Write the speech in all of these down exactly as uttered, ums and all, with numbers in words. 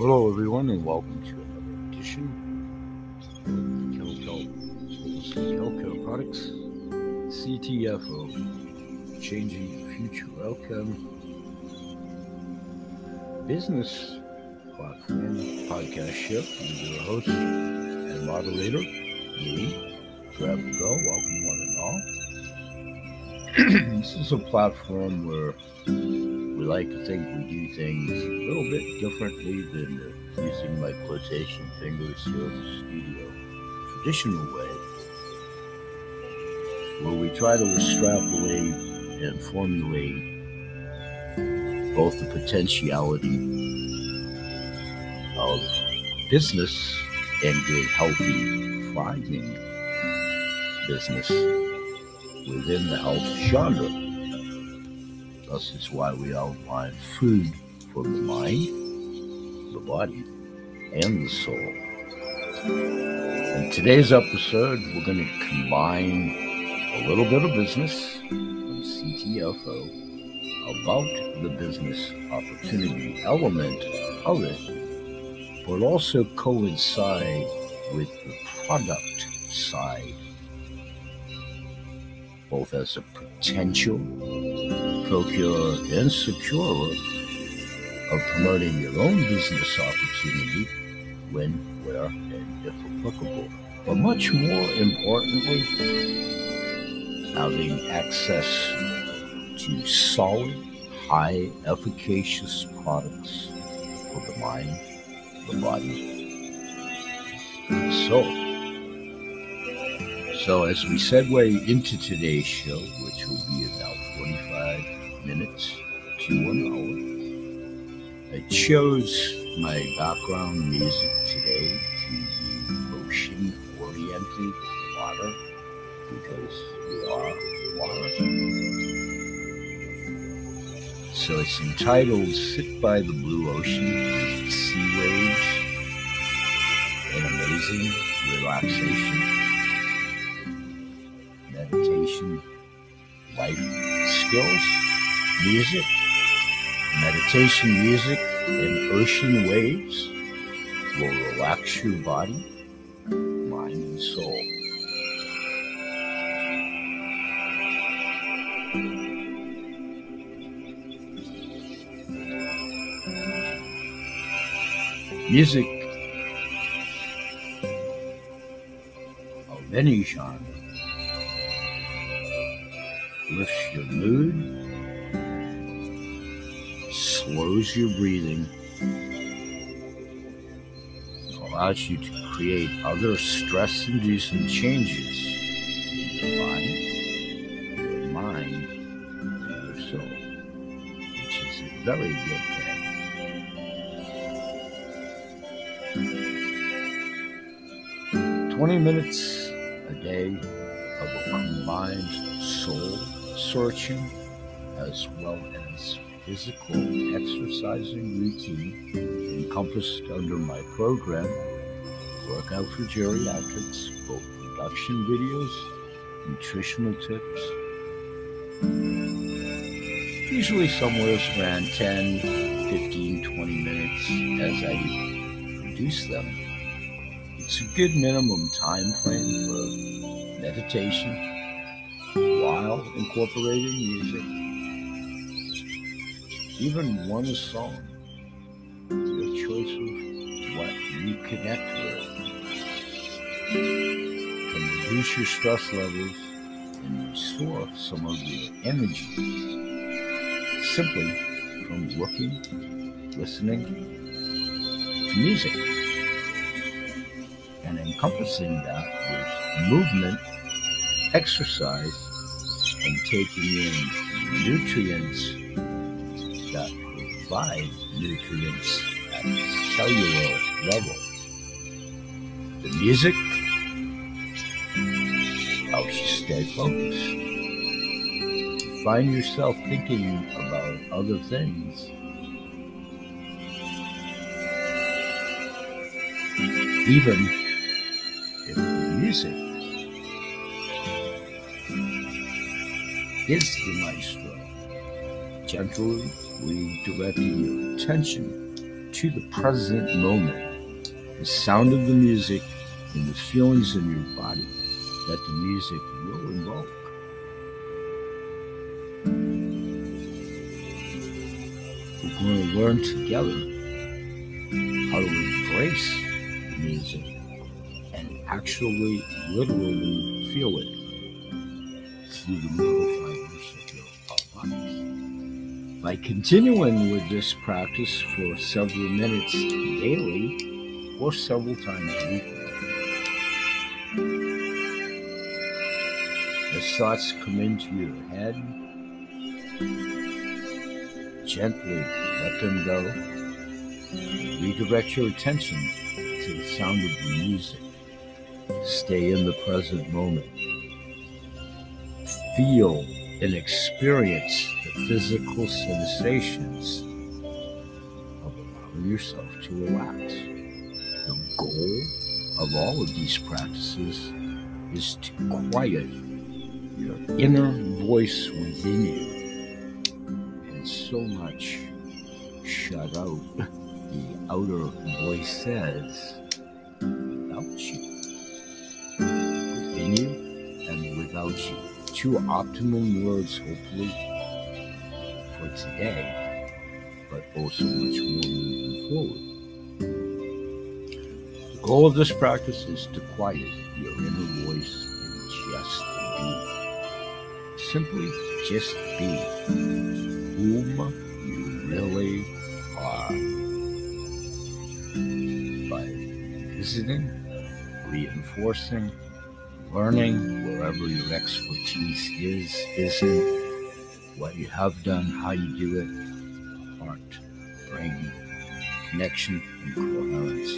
Hello everyone and welcome to another edition of Kennel Kelp, KellCal Products, C T F O, Changing Future Outcome, Business Platform Podcast Show. I'm your host and moderator, Nori, Gravago. Welcome one and all. This is a platform where we like to think we do things a little bit differently than the, using my quotation fingers here in the studio, traditional way, where we try to extrapolate and formulate both the potentiality of business and good, healthy, thriving business within the health genre. This is why we outline food for the mind, the body, and the soul. In today's episode, we're going to combine a little bit of business from C T F O about the business opportunity element of it, but also coincide with the product side, both as a potential procure and securer of promoting your own business opportunity when, where, and if applicable. But much more importantly, having access to solid, high, efficacious products for the mind, the body, and the soul. So as we segue into today's show, which will be about forty-five minutes to one hour, I chose my background music today to be ocean-oriented water, because we are water. So it's entitled Sit by the Blue Ocean Sea Waves an Amazing Relaxation Meditation Life Skills, Music, Meditation Music, and Ocean Waves will relax your body, mind, and soul. Music of any genre lifts your mood, slows your breathing, allows you to create other stress-inducing changes in your body, your mind, and your soul, which is a very good thing. twenty minutes a day of a combined soul searching as well as physical exercising routine encompassed under my program Workout for Geriatrics, both production videos, nutritional tips, usually somewhere around ten, fifteen, twenty minutes as I reduce them. It's a good minimum time frame for meditation while incorporating music, even one song, your choice of what you connect with, can reduce your stress levels and restore some of your energy simply from looking, listening to music, and encompassing that with movement, exercise, and taking in nutrients that provide nutrients at a cellular level. The music helps you stay focused. You find yourself thinking about other things. Even if the music is the maestro, gently redirecting your attention to the present moment, the sound of the music and the feelings in your body that the music will evoke. We're going to learn together how to embrace the music and actually, literally feel it through the middle vibration of our bodies. By continuing with this practice for several minutes daily or several times a week, as thoughts come into your head, gently let them go. Redirect your attention to the sound of the music. Stay in the present moment. Feel and experience the physical sensations of allowing yourself to relax. The goal of all of these practices is to quiet your inner voice within you, and so much shut out the outer voices about you, within you and without you. Two optimum words, hopefully, for today, but also much more moving forward. The goal of this practice is to quiet your inner voice and just be. Simply just be whom you really are. By visiting, reinforcing, learning wherever your expertise is, isn't, what you have done, how you do it, heart, brain, connection, and coherence.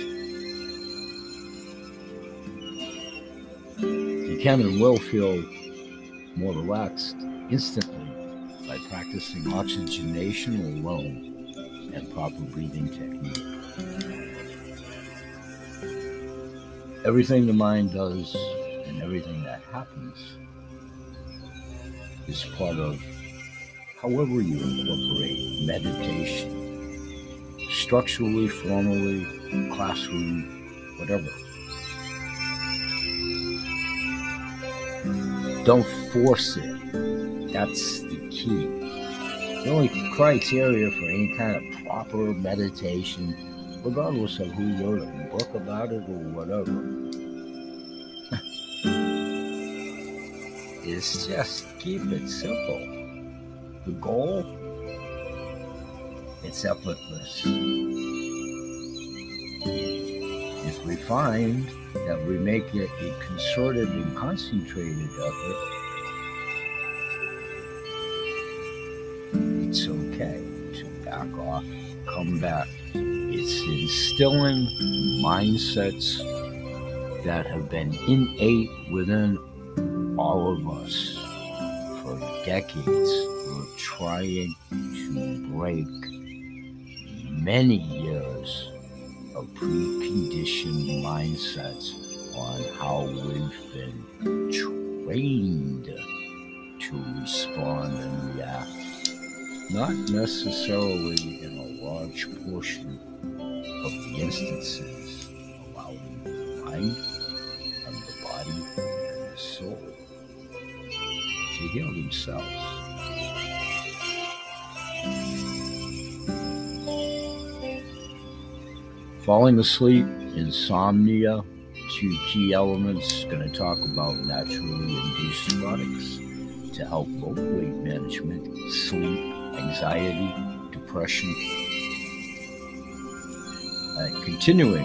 You can and will feel more relaxed instantly by practicing oxygenation alone and proper breathing technique. Everything the mind does and everything that happens is part of however you incorporate meditation, structurally, formally, classroom, whatever. Don't force it. That's the key. The only criteria for any kind of proper meditation, regardless of who wrote a book about it or whatever, is just keep it simple. The goal, it's effortless. If we find that we make it a concerted and concentrated effort, it's okay to back off, come back. It's instilling mindsets that have been innate within all of us for decades. We're trying to break many years of preconditioned mindsets on how we've been trained to respond and react, not necessarily in a large portion of the instances, allowing the mind and the body and the soul to heal themselves. Falling asleep, insomnia, two key elements. Going to talk about naturally induced products to help both weight management, sleep, anxiety, depression. Uh, continuing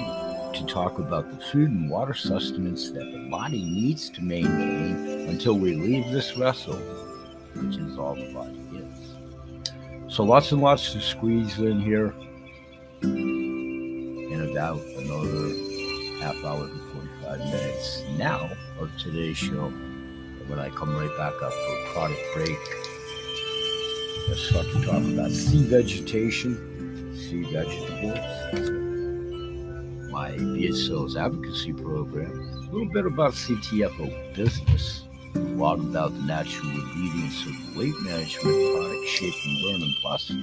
to talk about the food and water sustenance that the body needs to maintain until we leave this vessel, which is all the body is. So lots and lots to squeeze in here. In about another half hour to forty-five minutes now of today's show. And when I come right back up for a product break, let's start to talk about sea vegetation, sea vegetables, my B H Sales advocacy program, a little bit about C T F O business, a lot about the natural ingredients of weight management product Shape and Burn and Plus.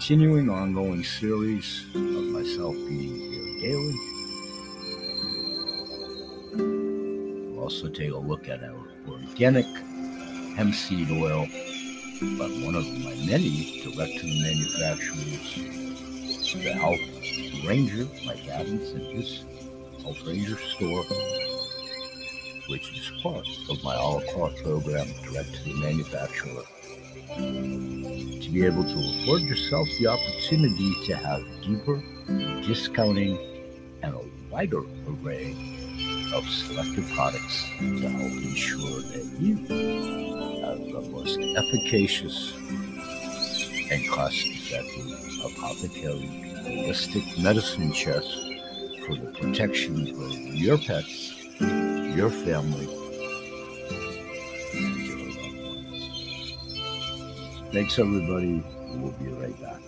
continuing ongoing series of myself being here daily. We'll also take a look at our organic hemp seed oil, but one of my many direct-to-the manufacturers, the Health Ranger, Mike Adams, and his Health Ranger store, which is part of my a la carte program, direct-to-the-manufacturer, to be able to afford yourself the opportunity to have deeper discounting and a wider array of selected products to help ensure that you have the most efficacious and cost-effective apothecary holistic medicine chest for the protection of your pets, your family, and your loved ones. Thanks, everybody. We'll be right back.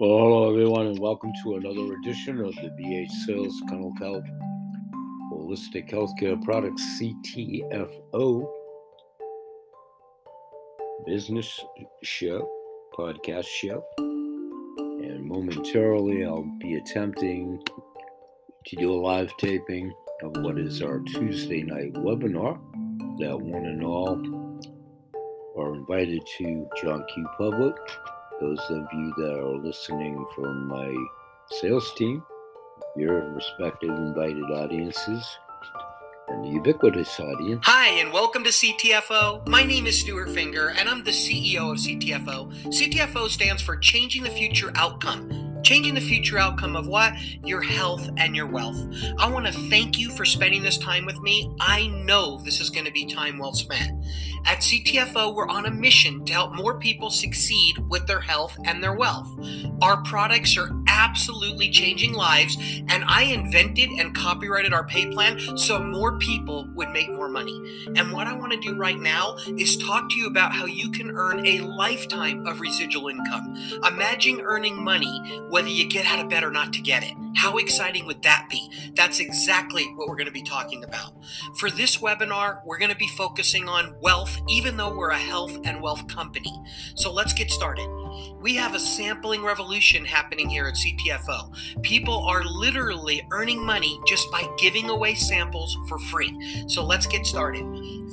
Well, hello, everyone, and welcome to another edition of the B H Sales Channel Kelp Holistic Healthcare Products C T F O Business Show, Podcast Show. And momentarily, I'll be attempting to do a live taping of what is our Tuesday night webinar that one and all are invited to John Q Public. Those of you that are listening from my sales team, your respective invited audiences, and the ubiquitous audience. Hi, and welcome to C T F O. My name is Stuart Finger, and I'm the C E O of C T F O. C T F O stands for Changing the Future Outcome. Changing the future outcome of what? Your health and your wealth. I want to thank you for spending this time with me. I know this is going to be time well spent. At C T F O, we're on a mission to help more people succeed with their health and their wealth. Our products are absolutely changing lives, and I invented and copyrighted our pay plan so more people would make more money. And what I want to do right now is talk to you about how you can earn a lifetime of residual income. Imagine earning money whether you get out of bed or not to get it. How exciting would that be? That's exactly what we're going to be talking about. For this webinar, we're going to be focusing on wealth, even though we're a health and wealth company. So let's get started. We have a sampling revolution happening here at C T F O. People are literally earning money just by giving away samples for free. So let's get started.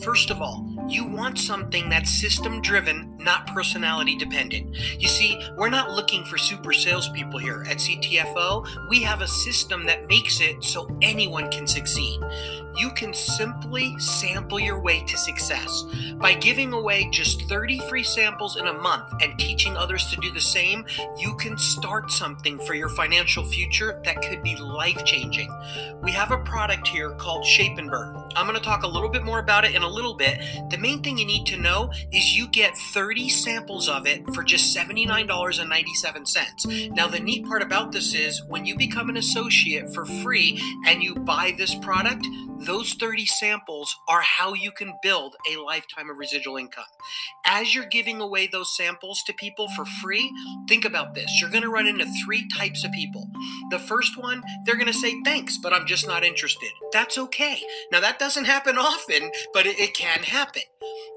First of all, you want something that's system-driven, not personality-dependent. You see, we're not looking for super salespeople here at C T F O. We have a system that makes it so anyone can succeed. You can simply sample your way to success. By giving away just thirty free samples in a month and teaching others to do the same, you can start something for your financial future that could be life-changing. We have a product here called Shape and Burn. I'm going to talk a little bit more about it in a little bit. The main thing you need to know is you get thirty samples of it for just seventy-nine dollars and ninety-seven cents. Now, the neat part about this is when you become an associate for free and you buy this product, those thirty samples are how you can build a lifetime of residual income. As you're giving away those samples to people for free, think about this. You're going to run into three types of people. The first one, they're going to say, thanks, but I'm just not interested. That's okay. Now, that doesn't happen often, but it, it can happen.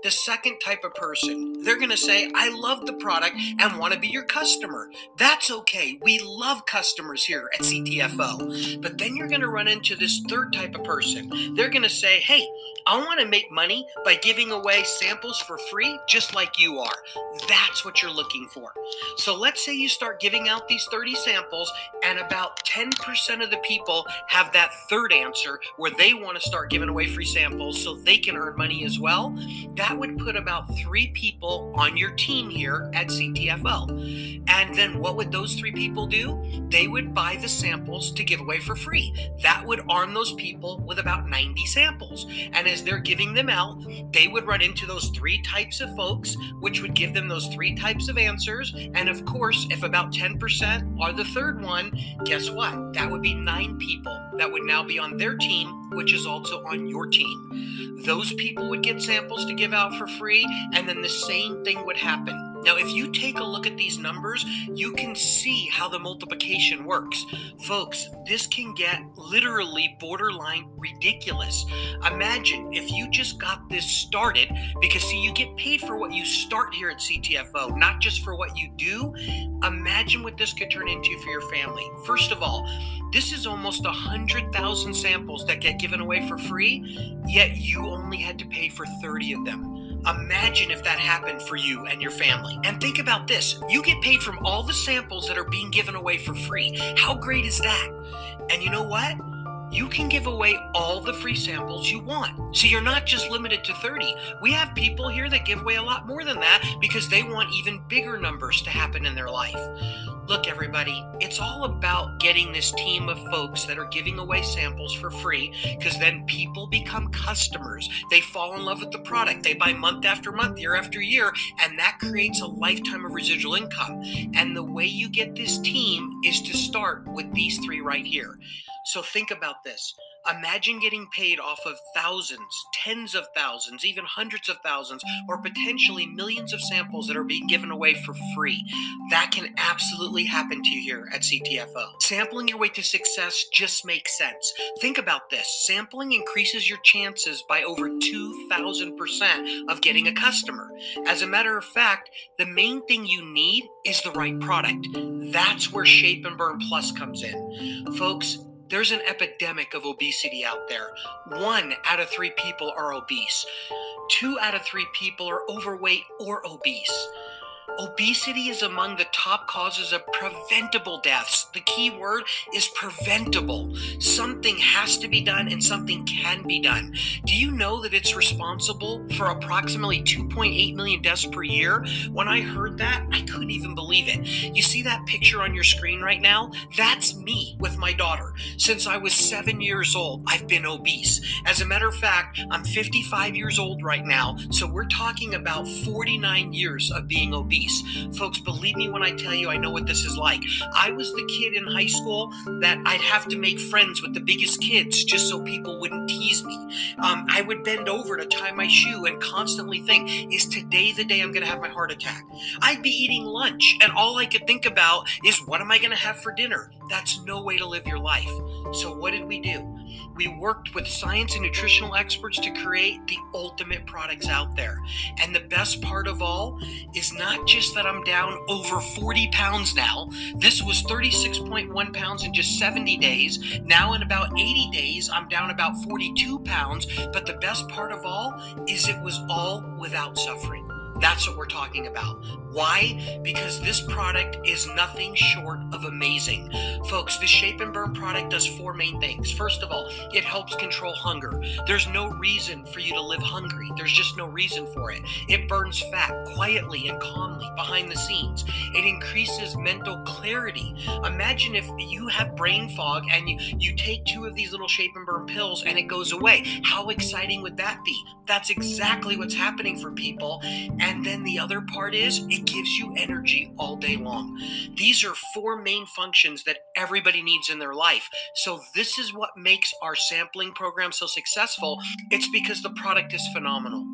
The second type of person, they're going to say, I love the product and want to be your customer. That's okay. We love customers here at C T F O. But then you're going to run into this third type of person. They're going to say, hey, I want to make money by giving away samples for free, just like you are. That's what you're looking for. So let's say you start giving out these thirty samples, and about ten percent of the people have that third answer where they want to start giving away free samples so they can earn money as well. That would put about three people on your team here at C T F O. And then what would those three people do? They would buy the samples to give away for free. That would arm those people with about ninety samples. And as they're giving them out, they would run into those three types of folks, which would give them those three types of answers. And of course, if about ten percent are the third one, guess what? That would be nine people that would now be on their team, which is also on your team. Those people would get samples to give out for free, and then the same thing would happen. Now, if you take a look at these numbers, you can see how the multiplication works. Folks, this can get literally borderline ridiculous. Imagine if you just got this started, because see, you get paid for what you start here at C T F O, not just for what you do. Imagine what this could turn into for your family. First of all, this is almost one hundred thousand samples that get given away for free, yet you only had to pay for thirty of them. Imagine if that happened for you and your family. And think about this. You get paid from all the samples that are being given away for free. How great is that? And you know what? You can give away all the free samples you want. So you're not just limited to thirty. We have people here that give away a lot more than that because they want even bigger numbers to happen in their life. Look, everybody, it's all about getting this team of folks that are giving away samples for free, because then people become customers. They fall in love with the product. They buy month after month, year after year, and that creates a lifetime of residual income. And the way you get this team is to start with these three right here. So think about this. Imagine getting paid off of thousands, tens of thousands, even hundreds of thousands, or potentially millions of samples that are being given away for free. That can absolutely happen to you here at C T F O. Sampling your way to success just makes sense. Think about this. Sampling increases your chances by over two thousand percent of getting a customer. As a matter of fact, the main thing you need is the right product. That's where Shape and Burn Plus comes in. Folks, there's an epidemic of obesity out there. One out of three people are obese. Two out of three people are overweight or obese. Obesity is among the top causes of preventable deaths. The key word is preventable. Something has to be done and something can be done. Do you know that it's responsible for approximately two point eight million deaths per year? When I heard that, I couldn't even believe it. You see that picture on your screen right now? That's me with my daughter. Since I was seven years old, I've been obese. As a matter of fact, I'm fifty-five years old right now, so we're talking about forty-nine years of being obese. Folks, believe me when I tell you I know what this is like. I was the kid in high school that I'd have to make friends with the biggest kids just so people wouldn't tease me. Um, I would bend over to tie my shoe and constantly think, is today the day I'm going to have my heart attack? I'd be eating lunch and all I could think about is, what am I going to have for dinner? That's no way to live your life. So what did we do? We worked with science and nutritional experts to create the ultimate products out there. And the best part of all is not just that I'm down over forty pounds now. This was thirty-six point one pounds in just seventy days. Now in about eighty days, I'm down about forty-two pounds. But the best part of all is it was all without suffering. That's what we're talking about. Why? Because this product is nothing short of amazing. Folks, the Shape and Burn product does four main things. First of all, it helps control hunger. There's no reason for you to live hungry. There's just no reason for it. It burns fat quietly and calmly behind the scenes. It increases mental clarity. Imagine if you have brain fog and you, you take two of these little Shape and Burn pills and it goes away. How exciting would that be? That's exactly what's happening for people. And then the other part is it gives you energy all day long. These are four main functions that everybody needs in their life. So this is what makes our sampling program so successful. It's because the product is phenomenal.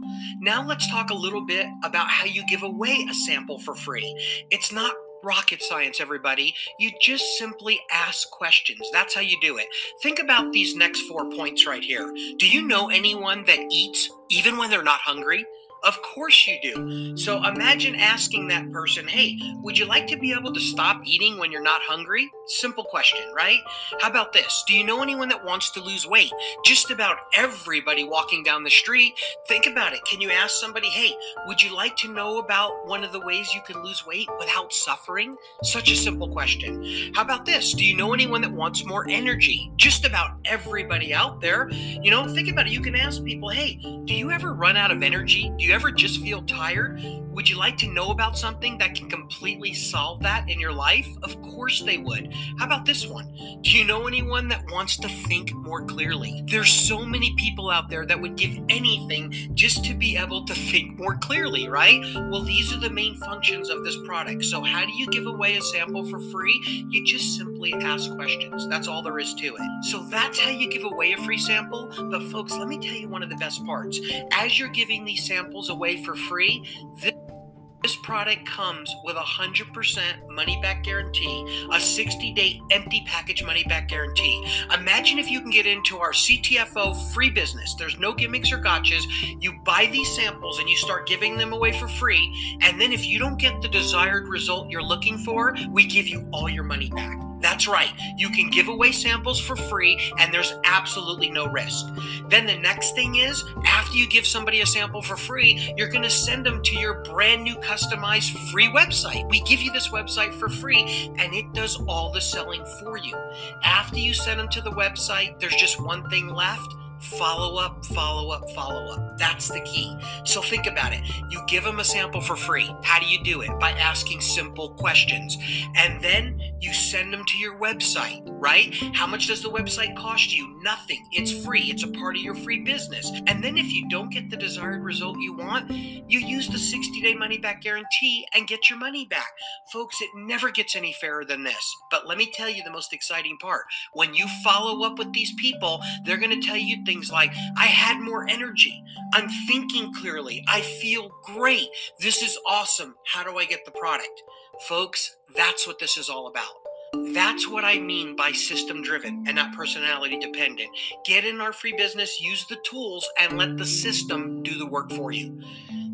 Now let's talk a little bit about how you give away a sample for free. It's not rocket science, everybody. You just simply ask questions. That's how you do it. Think about these next four points right here. Do you know anyone that eats even when they're not hungry? Of course you do. So imagine asking that person, hey, would you like to be able to stop eating when you're not hungry? Simple question, right? How about this? Do you know anyone that wants to lose weight? Just about everybody walking down the street. Think about it. Can you ask somebody, hey, would you like to know about one of the ways you can lose weight without suffering? Such a simple question. How about this? Do you know anyone that wants more energy? Just about everybody out there. You know, think about it. You can ask people, hey, do you ever run out of energy? Do you ever just feel tired? Would you like to know about something that can completely solve that in your life? Of course they would. How about this one? Do you know anyone that wants to think more clearly? There's so many people out there that would give anything just to be able to think more clearly, right? Well, these are the main functions of this product. So how do you give away a sample for free? You just simply ask questions. That's all there is to it. So that's how you give away a free sample. But folks, let me tell you one of the best parts. As you're giving these samples away for free, this This product comes with a one hundred percent money-back guarantee, a sixty-day empty package money-back guarantee. Imagine if you can get into our C T F O free business. There's no gimmicks or gotchas. You buy these samples and you start giving them away for free. And then if you don't get the desired result you're looking for, we give you all your money back. That's right. You can give away samples for free and there's absolutely no risk. Then the next thing is, after you give somebody a sample for free, you're going to send them to your brand new customized free website. We give you this website for free and it does all the selling for you. After you send them to the website, there's just one thing left. Follow up, follow up, follow up. That's the key. So think about it. You give them a sample for free. How do you do it? By asking simple questions. And then you send them to your website, right? How much does the website cost you? Nothing. It's free. It's a part of your free business. And then if you don't get the desired result you want, you use the sixty-day money-back guarantee and get your money back. Folks, it never gets any fairer than this. But let me tell you the most exciting part. When you follow up with these people, they're going to tell you things Things like, I had more energy, I'm thinking clearly, I feel great, this is awesome, how do I get the product? Folks, that's what this is all about. That's what I mean by system driven and not personality dependent. Get in our free business, use the tools, and let the system do the work for you.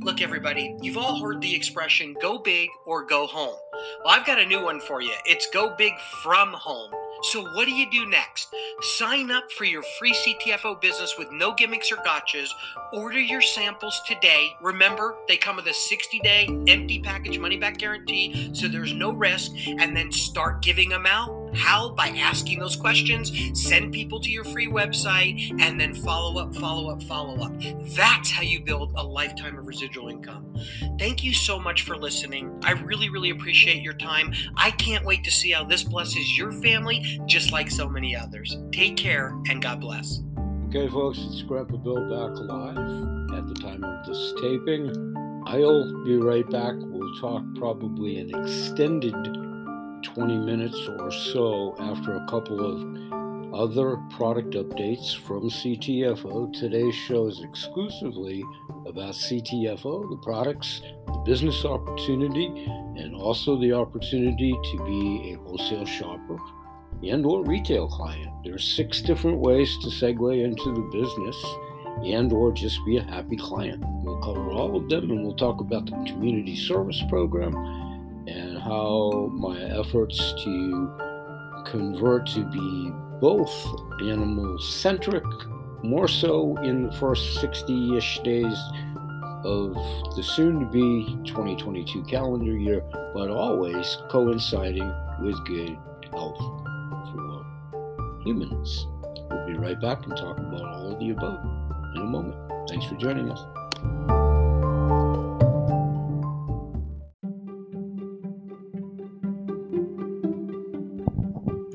Look, everybody, you've all heard the expression, go big or go home. Well, I've got a new one for you. It's go big from home. So what do you do next? Sign up for your free C T F O business with no gimmicks or gotchas. Order your samples today. Remember, they come with a sixty-day empty package money-back guarantee, so there's no risk, and then start giving them out. How? By asking those questions, send people to your free website, and then follow up, follow up, follow up. That's how you build a lifetime of residual income. Thank you so much for listening. I really, really appreciate your time. I can't wait to see how this blesses your family, just like so many others. Take care, and God bless. Okay, folks, it's Grandpa Bill back live at the time of this taping. I'll be right back. We'll talk probably an extended twenty minutes or so after a couple of other product updates from C T F O. Today's show is exclusively about C T F O, the products, the business opportunity, and also the opportunity to be a wholesale shopper and or retail client. There's six different ways to segue into the business and or just be a happy client. We'll cover all of them, and we'll talk about the community service program and how my efforts to convert to be both animal-centric, more so in the first sixty-ish days of the soon-to-be twenty twenty-two calendar year, but always coinciding with good health for humans. We'll be right back and talk about all of the above in a moment. Thanks for joining us.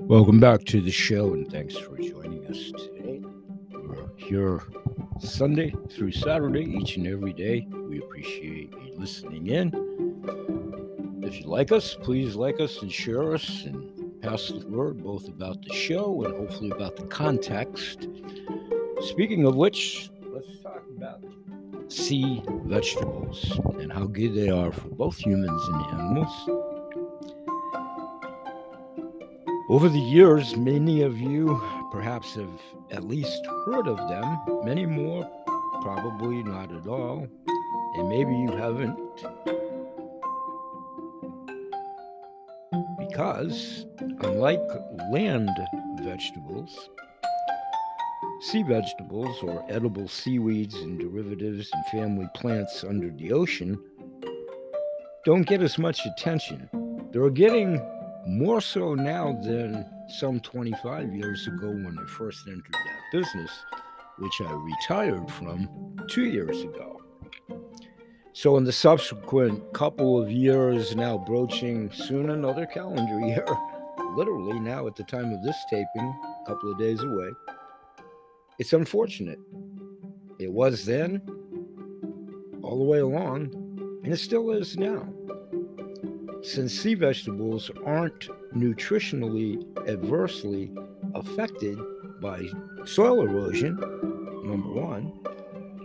Welcome back to the show, and thanks for joining us today. We're here Sunday through Saturday, each and every day. We appreciate you listening in. If you like us, please like us and share us and pass the word both about the show and hopefully about the context. Speaking of which, let's talk about sea vegetables and how good they are for both humans and animals. Over the years, many of you perhaps have at least heard of them, many more probably not at all, and maybe you haven't because, unlike land vegetables, sea vegetables or edible seaweeds and derivatives and family plants under the ocean don't get as much attention. They're getting more so now than some twenty-five years ago when I first entered that business, which I retired from two years ago. So in the subsequent couple of years, now broaching soon another calendar year, literally now at the time of this taping, a couple of days away, it's unfortunate. It was then, all the way along, and it still is now. Since sea vegetables aren't nutritionally adversely affected by soil erosion, number one,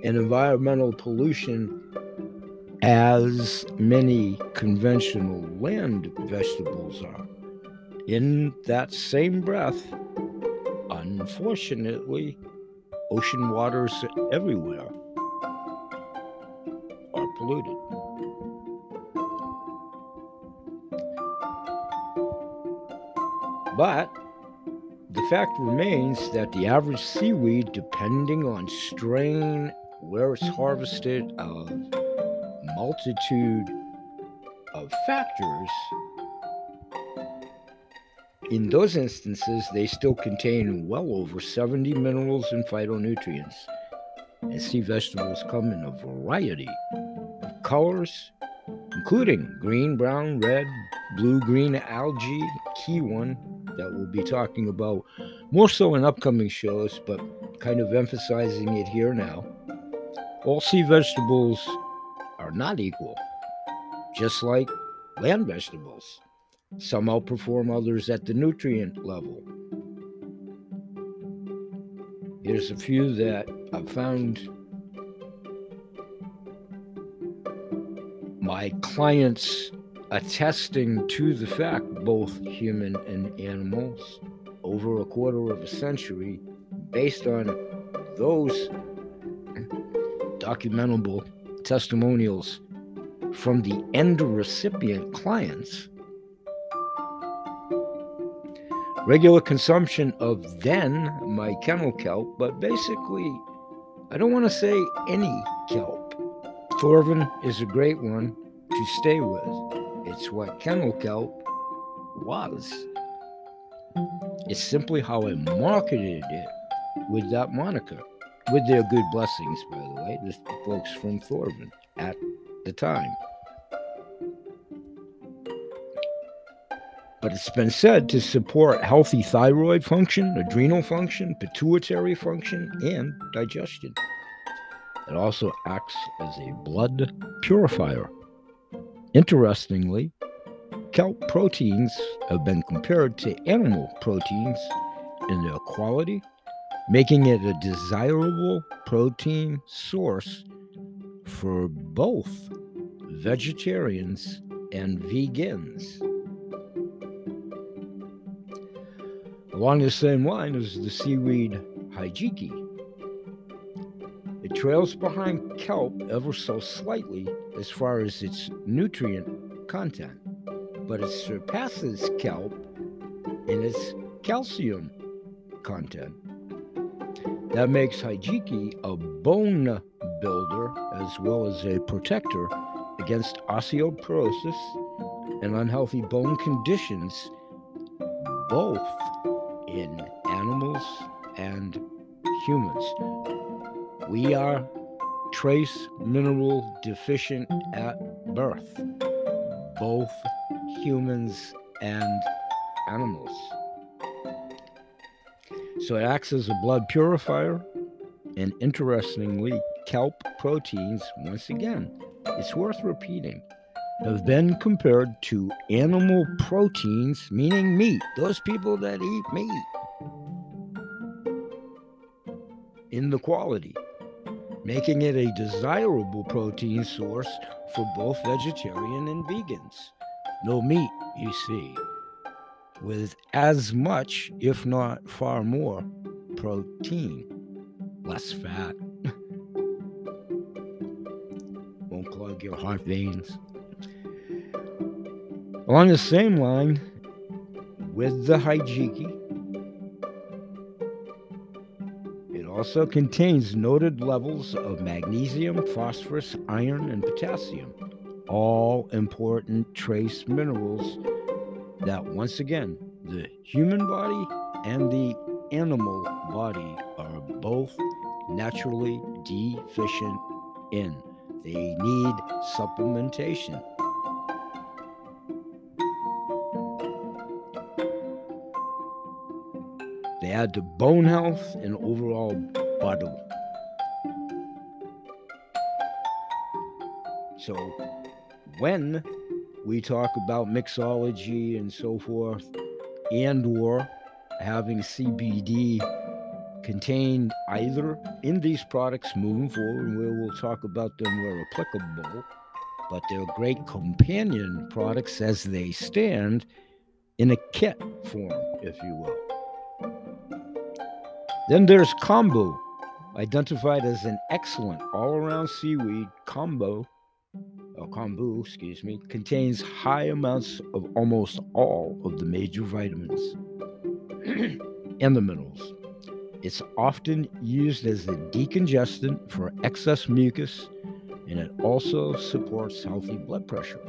and environmental pollution as many conventional land vegetables are. In that same breath, unfortunately, ocean waters everywhere are polluted. But the fact remains that the average seaweed, depending on strain, where it's harvested, a multitude of factors, in those instances, they still contain well over seventy minerals and phytonutrients. And sea vegetables come in a variety of colors, including green, brown, red, blue-green algae, key one that we'll be talking about more so in upcoming shows, but kind of emphasizing it here now. All sea vegetables are not equal, just like land vegetables. Some outperform others at the nutrient level. Here's a few that I've found my clients attesting to the fact, both human and animals, over a quarter of a century, based on those documentable testimonials from the end recipient clients. Regular consumption of then my kennel kelp, but basically, I don't want to say any kelp. Thorvin is a great one to stay with. It's what kennel kelp was. It's simply how I marketed it with that moniker, with their good blessings, by the way, the folks from Thorvin at the time. But it's been said to support healthy thyroid function, adrenal function, pituitary function, and digestion. It also acts as a blood purifier. Interestingly, kelp proteins have been compared to animal proteins in their quality, making it a desirable protein source for both vegetarians and vegans. Along the same line is the seaweed Hijiki. It trails behind kelp ever so slightly as far as its nutrient content, but it surpasses kelp in its calcium content. That makes Hijiki a bone builder as well as a protector against osteoporosis and unhealthy bone conditions, both in animals and humans. We are trace mineral deficient at birth, both humans and animals. So it acts as a blood purifier, and interestingly, kelp proteins, once again, it's worth repeating, have been compared to animal proteins, meaning meat, those people that eat meat, in the quality, making it a desirable protein source for both vegetarian and vegans. No meat, you see, with as much, if not far more, protein, less fat. Won't clog your heart veins. Along the same line, with the Hijiki, it also contains noted levels of magnesium, phosphorus, iron, and potassium, all important trace minerals that, once again, the human body and the animal body are both naturally deficient in. They need supplementation. They add to bone health and overall body. So when we talk about mixology and so forth, and or having C B D contained either in these products moving forward, and where we'll talk about them where applicable, but they're great companion products as they stand in a kit form, if you will. Then there's Kombu, identified as an excellent all-around seaweed. Kombu, or kombu, excuse me, contains high amounts of almost all of the major vitamins and the minerals. It's often used as a decongestant for excess mucus, and it also supports healthy blood pressure.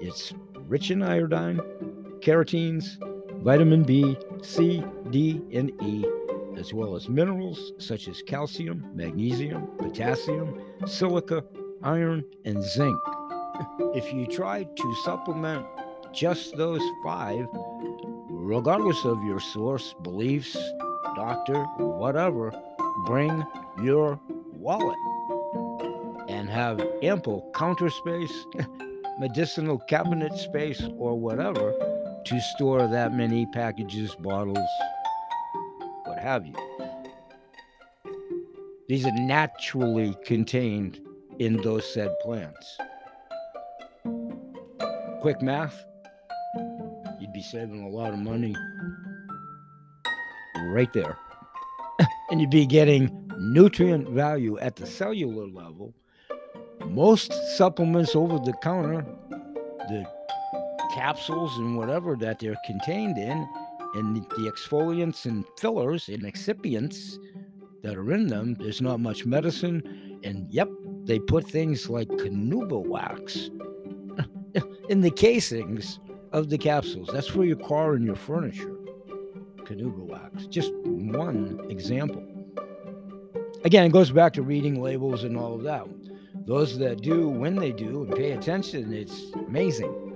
It's rich in iodine, carotenes, vitamin B, C, D, and E, as well as minerals such as calcium, magnesium, potassium, silica, iron, and zinc. If you try to supplement just those five, regardless of your source, beliefs, doctor, whatever, bring your wallet and have ample counter space, medicinal cabinet space, or whatever to store that many packages, bottles, what have you. These are naturally contained in those said plants. Quick math, you'd be saving a lot of money right there. And you'd be getting nutrient value at the cellular level. Most supplements over the counter, the capsules and whatever that they're contained in, and the exfoliants and fillers and excipients that are in them, there's not much medicine. And yep, they put things like carnauba wax in the casings of the capsules. That's for your car and your furniture. Carnauba wax, just one example. Again, it goes back to reading labels and all of that. Those that do, when they do, and pay attention, it's amazing.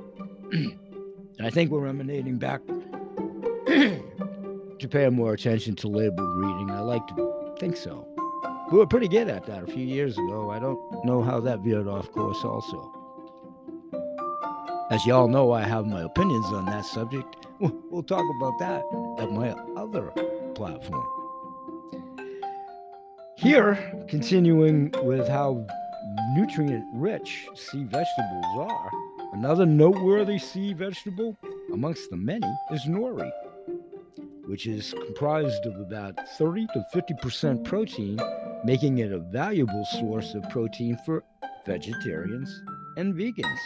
And I think we're emanating back to paying more attention to label reading. I like to think so. We were pretty good at that a few years ago. I don't know how that veered off course also. As y'all know, I have my opinions on that subject. We'll talk about that at my other platform. Here, continuing with how nutrient-rich sea vegetables are, another noteworthy sea vegetable amongst the many is nori, which is comprised of about thirty to fifty percent protein, making it a valuable source of protein for vegetarians and vegans.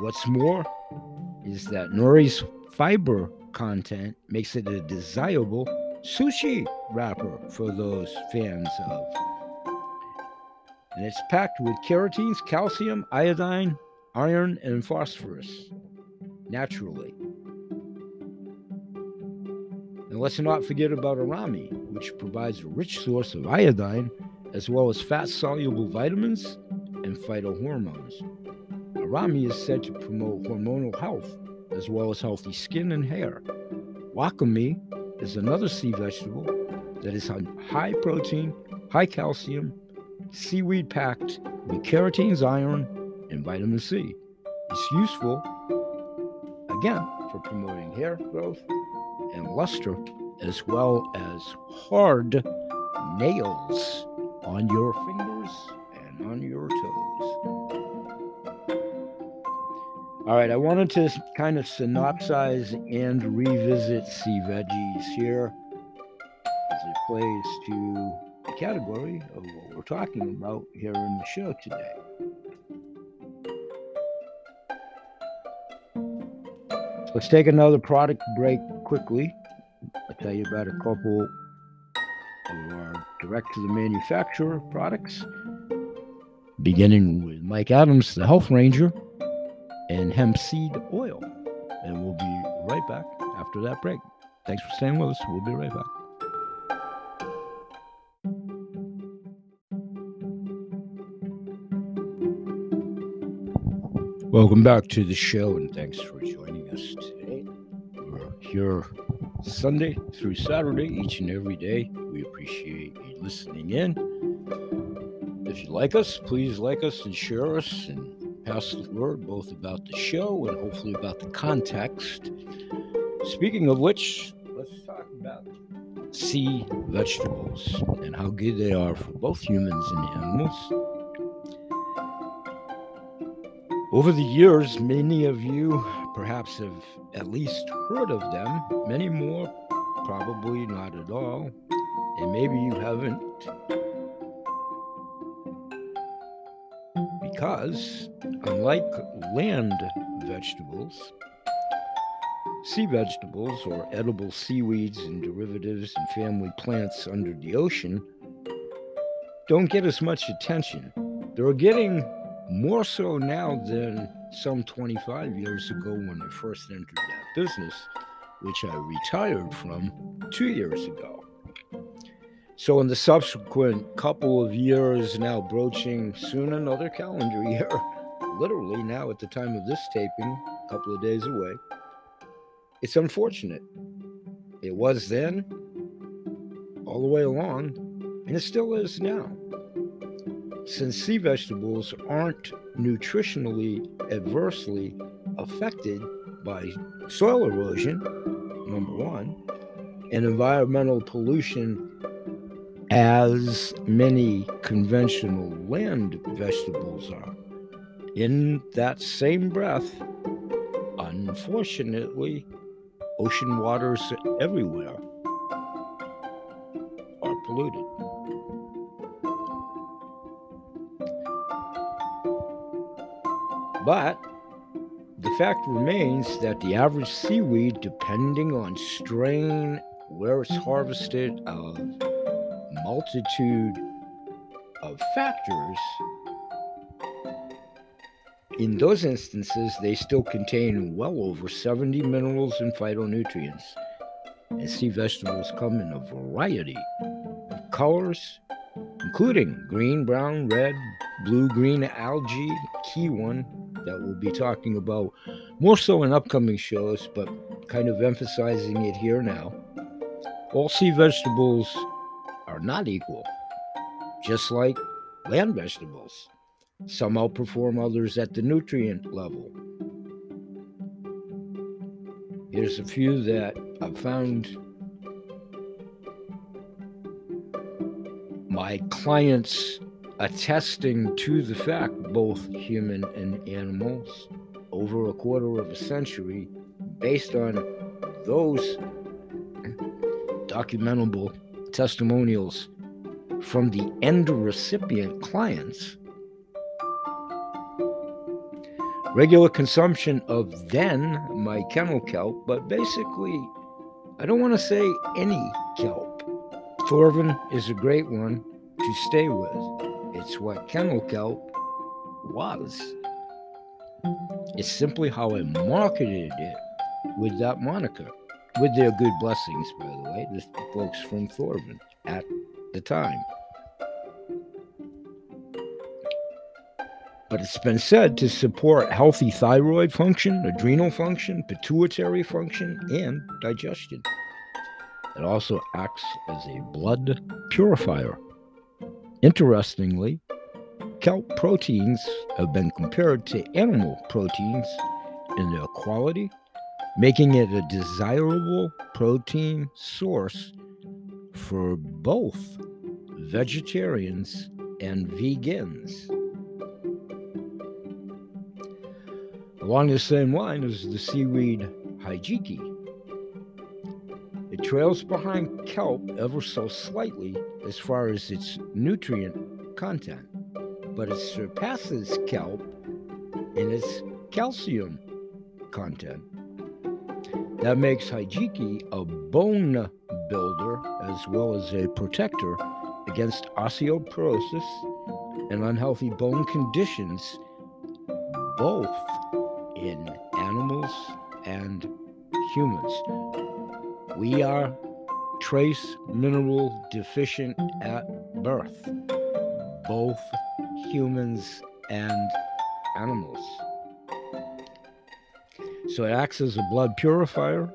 What's more is that nori's fiber content makes it a desirable sushi wrapper for those fans of. And it's packed with carotenes, calcium, iodine, iron, and phosphorus, naturally. And let's not forget about arame, which provides a rich source of iodine, as well as fat-soluble vitamins and phytohormones. Arame is said to promote hormonal health, as well as healthy skin and hair. Wakame is another sea vegetable that is high protein, high calcium, seaweed packed with carotenes, iron, and vitamin C. It's useful, again, for promoting hair growth and luster, as well as hard nails on your fingers and on your toes. All right, I wanted to kind of synopsize and revisit sea veggies here as it plays to the category of what we're talking about here in the show today. So let's take another product break quickly. I'll tell you about a couple of our direct-to-the-manufacturer products, beginning with Mike Adams, the Health Ranger, and hemp seed oil. And we'll be right back after that break. Thanks for staying with us. We'll be right back. Welcome back to the show, and thanks for joining us today. We're here Sunday through Saturday, each and every day. We appreciate you listening in. If you like us, please like us and share us, and pass the word both about the show and hopefully about the context. Speaking of which, let's talk about sea vegetables and how good they are for both humans and animals. Over the years, many of you perhaps have at least heard of them. Many more, probably not at all. And maybe you haven't because, unlike land vegetables, sea vegetables or edible seaweeds and derivatives and family plants under the ocean don't get as much attention. They're getting more so now than some twenty-five years ago when I first entered that business, which I retired from two years ago. So in the subsequent couple of years, now broaching soon another calendar year, literally now at the time of this taping, a couple of days away, it's unfortunate. It was then, all the way along, and it still is now. Since sea vegetables aren't nutritionally adversely affected by soil erosion, number one, and environmental pollution as many conventional land vegetables are, in that same breath, unfortunately, ocean waters everywhere are polluted. But the fact remains that the average seaweed, depending on strain, where it's harvested, a multitude of factors, in those instances, they still contain well over seventy minerals and phytonutrients. And sea vegetables come in a variety of colors, including green, brown, red, blue-green algae, key one that we'll be talking about more so in upcoming shows, but kind of emphasizing it here now. All sea vegetables are not equal, just like land vegetables. Some outperform others at the nutrient level. Here's a few that I've found my clients attesting to the fact, both human and animals, over a quarter of a century, based on those documentable testimonials from the end recipient clients. Regular consumption of then my kennel kelp, but basically, I don't want to say any kelp. Thorvin is a great one to stay with. It's what kennel kelp was. It's simply how I marketed it with that moniker, with their good blessings, by the way, the folks from Thorvin at the time. But it's been said to support healthy thyroid function, adrenal function, pituitary function, and digestion. It also acts as a blood purifier. Interestingly, kelp proteins have been compared to animal proteins in their quality, making it a desirable protein source for both vegetarians and vegans. Along the same line is the seaweed Hijiki. It trails behind kelp ever so slightly as far as its nutrient content, but it surpasses kelp in its calcium content. That makes Hijiki a bone builder as well as a protector against osteoporosis and unhealthy bone conditions, both in animals and humans. We are trace mineral deficient at birth, both humans and animals. So it acts as a blood purifier,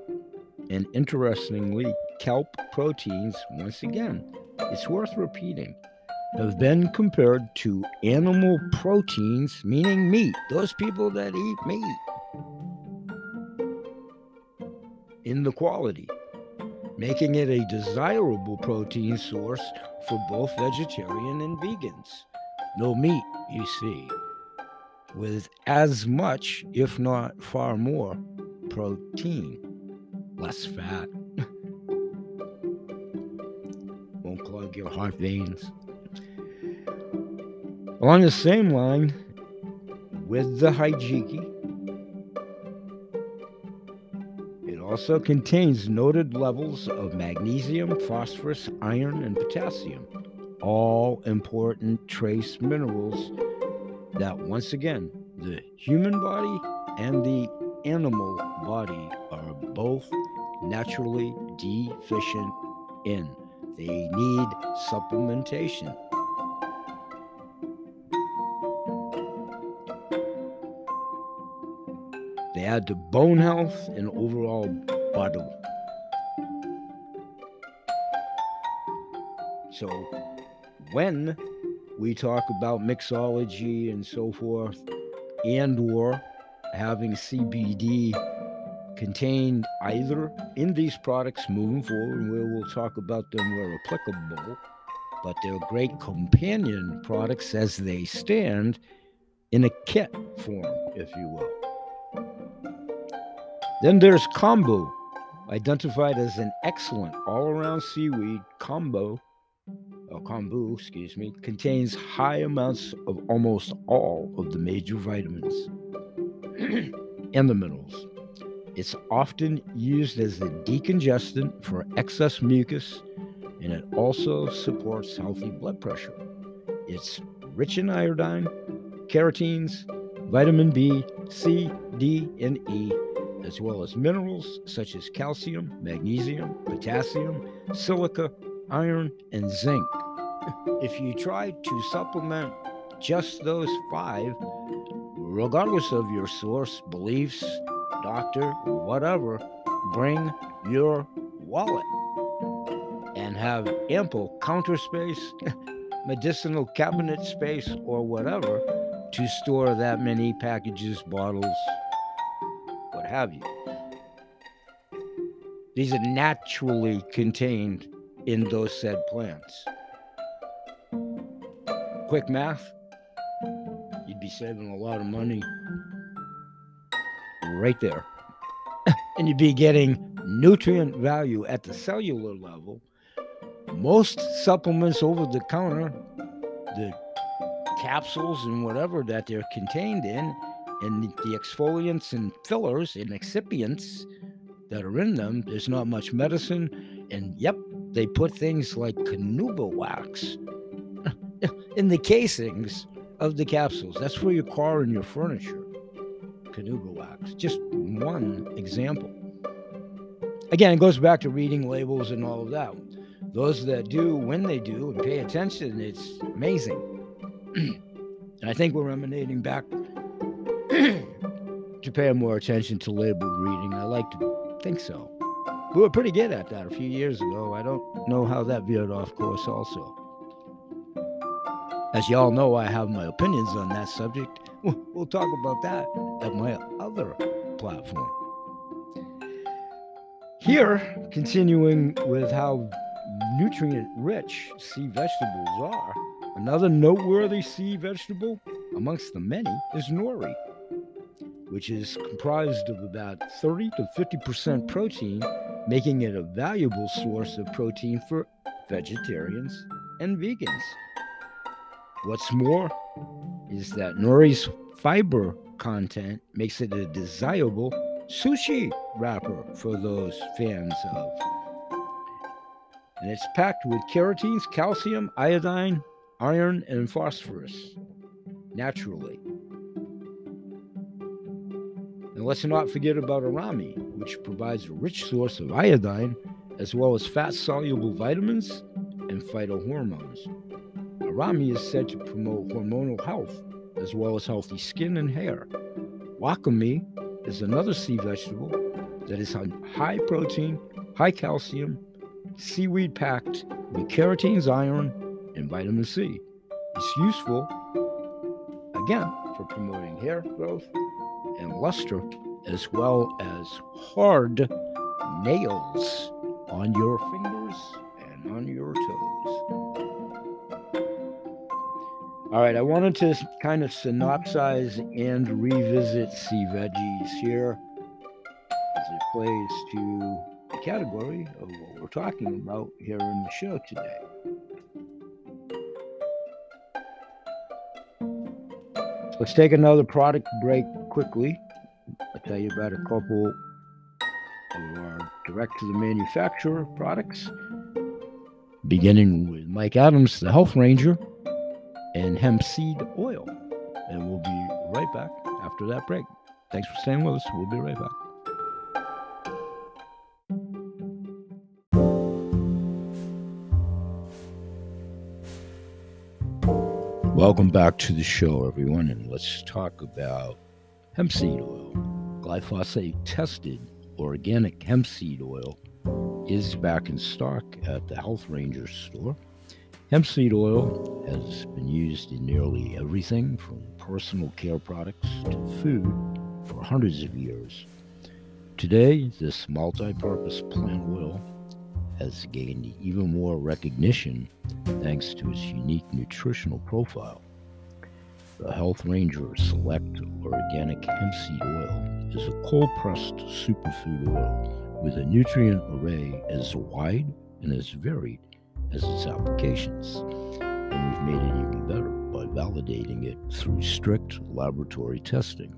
and interestingly, kelp proteins, once again, it's worth repeating, have been compared to animal proteins, meaning meat, those people that eat meat, in the quality, making it a desirable protein source for both vegetarian and vegans. No meat, you see. with as much, if not far more, protein, less fat. Won't clog your heart veins. Along the same line, with the Hijiki, it also contains noted levels of magnesium, phosphorus, iron, and potassium, all important trace minerals that, once again, the human body and the animal body are both naturally deficient in. They need supplementation. They add to bone health and overall body. So when we talk about mixology and so forth, and or having C B D contained either in these products moving forward, and we will talk about them where applicable, but they're great companion products as they stand in a kit form, if you will. Then there's Kombu, identified as an excellent all-around seaweed. Kombu, or kombu, excuse me, contains high amounts of almost all of the major vitamins and the minerals. It's often used as a decongestant for excess mucus, and it also supports healthy blood pressure. It's rich in iodine, carotenes, vitamin B, C, D, and E, as well as minerals such as calcium, magnesium, potassium, silica, iron, and zinc. If you try to supplement just those five, regardless of your source, beliefs, doctor, whatever, bring your wallet and have ample counter space, medicinal cabinet space, or whatever to store that many packages, bottles, what have you. These are naturally contained in those said plants. Quick math, you'd be saving a lot of money right there. And you'd be getting nutrient value at the cellular level. Most supplements over the counter, the capsules and whatever that they're contained in, and the exfoliants and fillers and excipients that are in them, there's not much medicine. And yep, they put things like carnauba wax in the casings of the capsules. That's for your car and your furniture. Carnauba wax, just one example. Again, it goes back to reading labels and all of that. Those that do, when they do, and pay attention, it's amazing. And I think we're emanating back to paying more attention to label reading. I like to think so. We were pretty good at that a few years ago. I don't know how that veered off course also. As y'all know, I have my opinions on that subject. We'll talk about that at my other platform. Here, continuing with how nutrient-rich sea vegetables are, another noteworthy sea vegetable amongst the many is nori, which is comprised of about thirty to fifty percent protein, making it a valuable source of protein for vegetarians and vegans. What's more is that nori's fiber content makes it a desirable sushi wrapper for those fans of. And it's packed with carotenes, calcium, iodine, iron, and phosphorus, naturally. And let's not forget about arame, which provides a rich source of iodine, as well as fat-soluble vitamins and phytohormones. Arame is said to promote hormonal health, as well as healthy skin and hair. Wakame is another sea vegetable that is high protein, high calcium, seaweed packed with carotenes, iron, and vitamin C. It's useful, again, for promoting hair growth and luster, as well as hard nails on your fingers and on your toes. All right, I wanted to kind of synopsize and revisit sea veggies here as it plays to the category of what we're talking about here in the show today. So let's take another product break quickly. I'll tell you about a couple of our direct-to-the-manufacturer products, beginning with Mike Adams, the Health Ranger, and hemp seed oil. And we'll be right back after that break. Thanks for staying with us. We'll be right back. Welcome back to the show, everyone, and let's talk about hemp seed oil. Glyphosate-tested organic hemp seed oil is back in stock at the Health Ranger store. Hemp seed oil has been used in nearly everything from personal care products to food for hundreds of years. Today, this multi-purpose plant oil has gained even more recognition thanks to its unique nutritional profile. The Health Ranger Select Organic Hemp Seed Oil is a cold-pressed superfood oil with a nutrient array as wide and as varied as its applications, and we've made it even better by validating it through strict laboratory testing.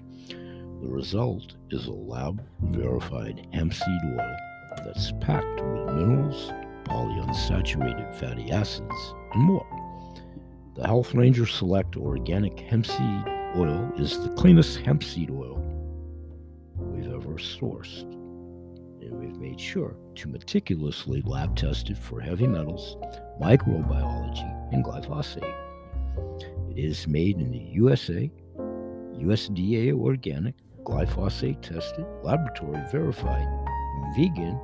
The result is a lab-verified hemp seed oil that's packed with minerals, polyunsaturated fatty acids, and more. The Health Ranger Select Organic Hemp Seed Oil is the cleanest hemp seed oil we've ever sourced. We've made sure to meticulously lab test it for heavy metals, microbiology, and glyphosate. It is made in the U S A, U S D A organic, glyphosate tested, laboratory verified, vegan,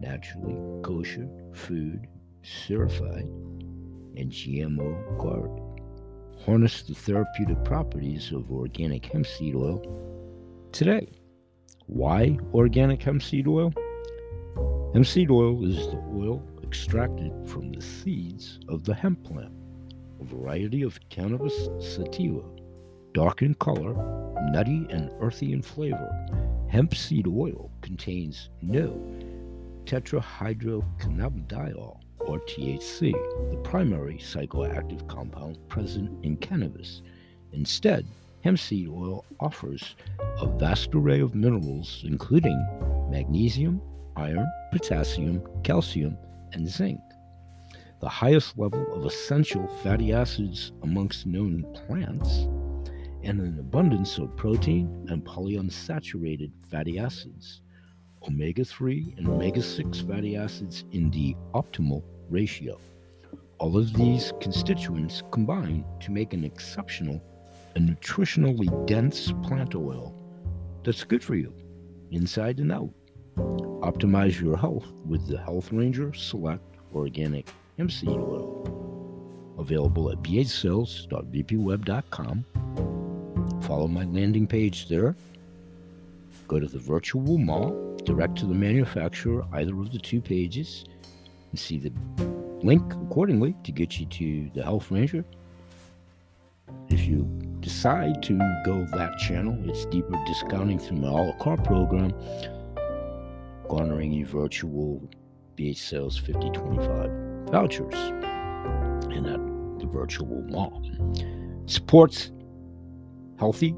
naturally kosher food, certified, and G M O guard. Harness the therapeutic properties of organic hemp seed oil today. Why organic hemp seed oil? Hemp seed oil is the oil extracted from the seeds of the hemp plant, a variety of cannabis sativa. Dark in color, nutty and earthy in flavor, hemp seed oil contains no tetrahydrocannabidiol, or T H C, the primary psychoactive compound present in cannabis. Instead, hemp seed oil offers a vast array of minerals, including magnesium, iron, potassium, calcium, and zinc. The highest level of essential fatty acids amongst known plants, and an abundance of protein and polyunsaturated fatty acids, omega three and omega six fatty acids in the optimal ratio. All of these constituents combine to make an exceptional a nutritionally dense plant oil that's good for you, inside and out. Optimize your health with the Health Ranger Select Organic Hemp Seed Oil. Available at b h sales dot v p web dot com. Follow my landing page there. Go to the virtual mall, direct to the manufacturer, either of the two pages, and see the link accordingly to get you to the Health Ranger. If you decide to go that channel, it's deeper discounting through my a la carte program, garnering you virtual B H Sales fifty twenty-five vouchers and at the virtual mall. Supports healthy,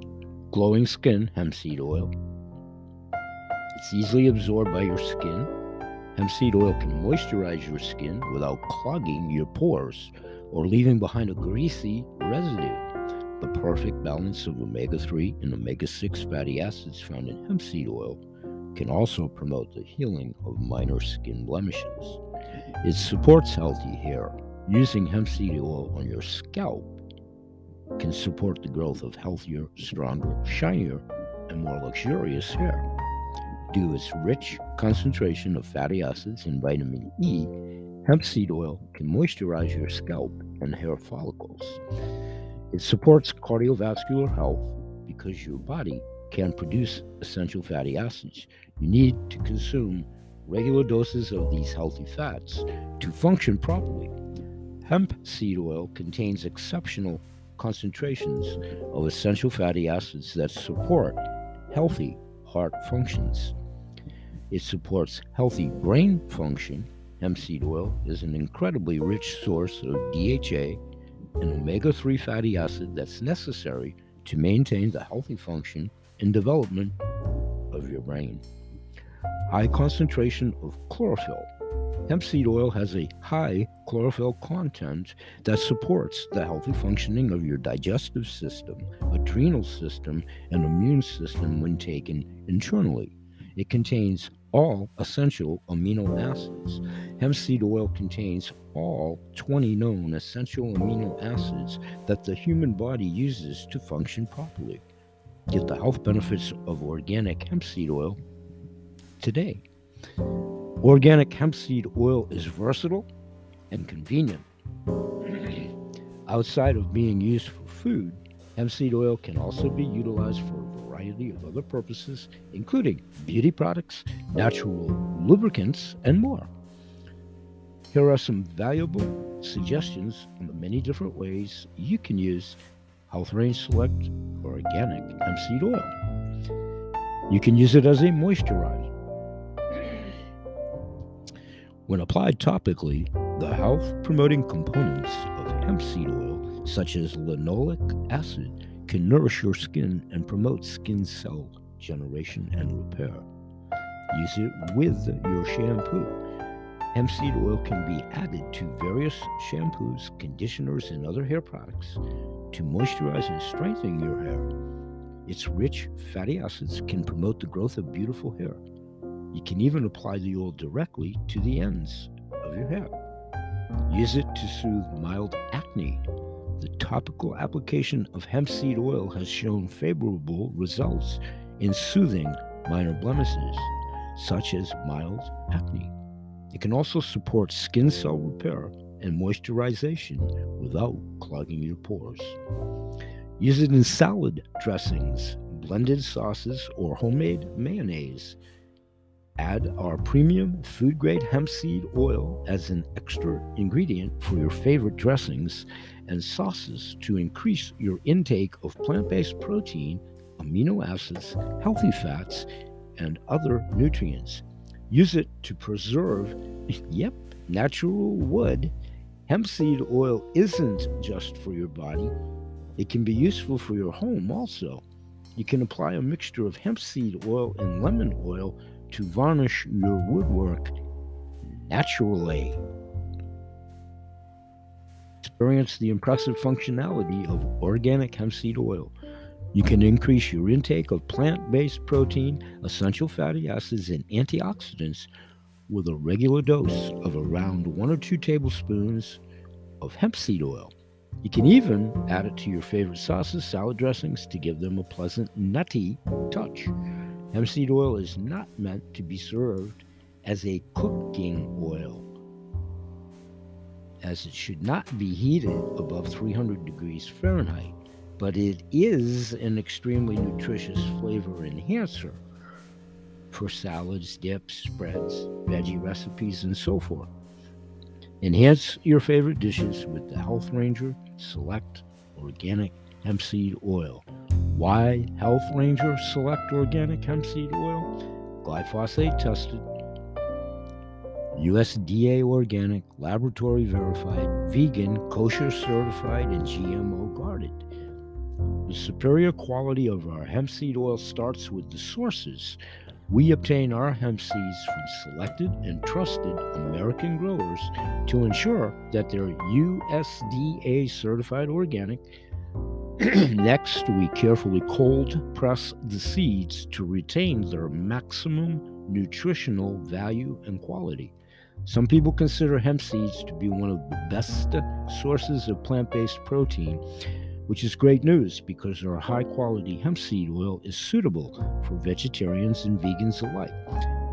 glowing skin hemp seed oil. It's easily absorbed by your skin. Hemp seed oil can moisturize your skin without clogging your pores or leaving behind a greasy residue. The perfect balance of omega three and omega six fatty acids found in hemp seed oil can also promote the healing of minor skin blemishes. It supports healthy hair. Using hemp seed oil on your scalp can support the growth of healthier, stronger, shinier, and more luxurious hair. Due to its rich concentration of fatty acids and vitamin E, hemp seed oil can moisturize your scalp and hair follicles. It supports cardiovascular health because your body can produce essential fatty acids. You need to consume regular doses of these healthy fats to function properly. Hemp seed oil contains exceptional concentrations of essential fatty acids that support healthy heart functions. It supports healthy brain function. Hemp seed oil is an incredibly rich source of D H A, an omega three fatty acid that's necessary to maintain the healthy function and development of your brain. High concentration of chlorophyll. Hemp seed oil has a high chlorophyll content that supports the healthy functioning of your digestive system, adrenal system, and immune system when taken internally. It contains all essential amino acids. Hemp seed oil contains all twenty known essential amino acids that the human body uses to function properly. Get the health benefits of organic hemp seed oil today. Organic hemp seed oil is versatile and convenient. Outside of being used for food, hemp seed oil can also be utilized for a variety of other purposes, including beauty products, natural lubricants, and more. Here are some valuable suggestions on the many different ways you can use Health Ranger Select Organic Hemp Seed Oil. You can use it as a moisturizer. When applied topically, the health-promoting components of hemp seed oil, such as linoleic acid, can nourish your skin and promote skin cell generation and repair. Use it with your shampoo. Hemp seed oil can be added to various shampoos, conditioners, and other hair products to moisturize and strengthen your hair. Its rich fatty acids can promote the growth of beautiful hair. You can even apply the oil directly to the ends of your hair. Use it to soothe mild acne. The topical application of hemp seed oil has shown favorable results in soothing minor blemishes, such as mild acne. It can also support skin cell repair and moisturization without clogging your pores. Use it in salad dressings, blended sauces, or homemade mayonnaise. Add our premium food-grade hemp seed oil as an extra ingredient for your favorite dressings and sauces to increase your intake of plant-based protein, amino acids, healthy fats, and other nutrients. Use it to preserve, yep, natural wood. Hemp seed oil isn't just for your body. It can be useful for your home also. You can apply a mixture of hemp seed oil and lemon oil to varnish your woodwork naturally. Experience the impressive functionality of organic hemp seed oil. You can increase your intake of plant-based protein, essential fatty acids, and antioxidants with a regular dose of around one or two tablespoons of hemp seed oil. You can even add it to your favorite sauces, salad dressings to give them a pleasant nutty touch. Hemp seed oil is not meant to be served as a cooking oil, as it should not be heated above three hundred degrees Fahrenheit, but it is an extremely nutritious flavor enhancer for salads, dips, spreads, veggie recipes, and so forth. Enhance your favorite dishes with the Health Ranger Select Organic Hemp Seed Oil. Why Health Ranger Select Organic Hemp Seed Oil? Glyphosate tested, U S D A organic, laboratory verified, vegan, kosher certified, and G M O guarded. The superior quality of our hemp seed oil starts with the sources. We obtain our hemp seeds from selected and trusted American growers to ensure that they're U S D A certified organic. Next, we carefully cold press the seeds to retain their maximum nutritional value and quality. Some people consider hemp seeds to be one of the best sources of plant-based protein, which is great news because our high-quality hemp seed oil is suitable for vegetarians and vegans alike.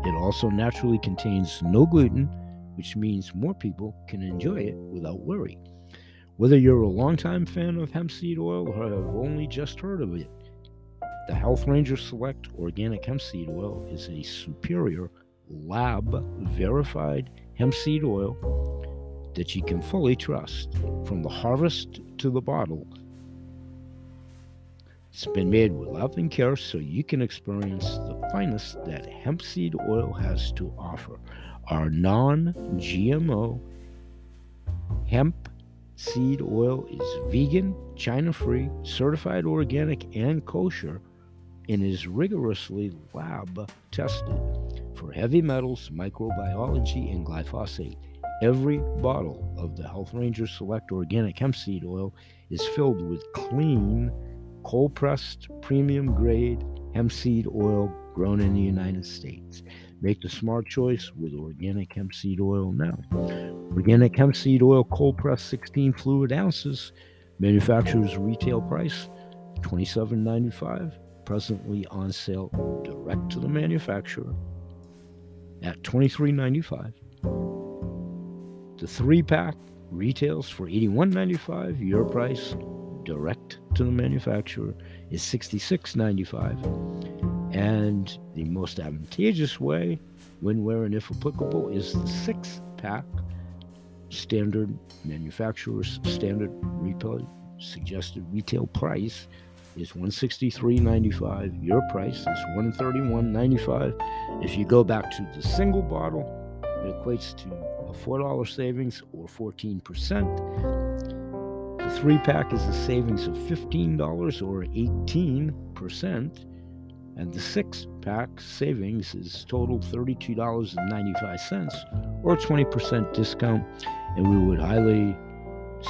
It also naturally contains no gluten, which means more people can enjoy it without worry. Whether you're a longtime fan of hemp seed oil or have only just heard of it, the Health Ranger Select Organic Hemp Seed Oil is a superior lab-verified hemp seed oil that she can fully trust, from the harvest to the bottle. It's been made with love and care so you can experience the finest that hemp seed oil has to offer. Our non-G M O hemp seed oil is vegan, China-free, certified organic and kosher, and is rigorously lab tested for heavy metals, microbiology, and glyphosate. Every bottle of the Health Ranger Select Organic Hemp Seed Oil is filled with clean, cold-pressed, premium-grade hemp seed oil grown in the United States. Make the smart choice with organic hemp seed oil now. Organic hemp seed oil, cold-pressed sixteen fluid ounces, manufacturer's retail price twenty-seven ninety-five, presently on sale direct to the manufacturer at twenty-three ninety-five. The three-pack retails for eighty-one ninety-five. Your price, direct to the manufacturer, is sixty-six ninety-five. And the most advantageous way, when, where, and if applicable, is the six-pack standard manufacturer's standard retail suggested retail price is one sixty-three ninety-five. Your price is one thirty-one ninety-five. If you go back to the single bottle, it equates to four dollars savings, or fourteen percent. The three-pack is a savings of fifteen dollars, or eighteen percent, and the six-pack savings is total thirty-two ninety-five, or twenty percent discount, and we would highly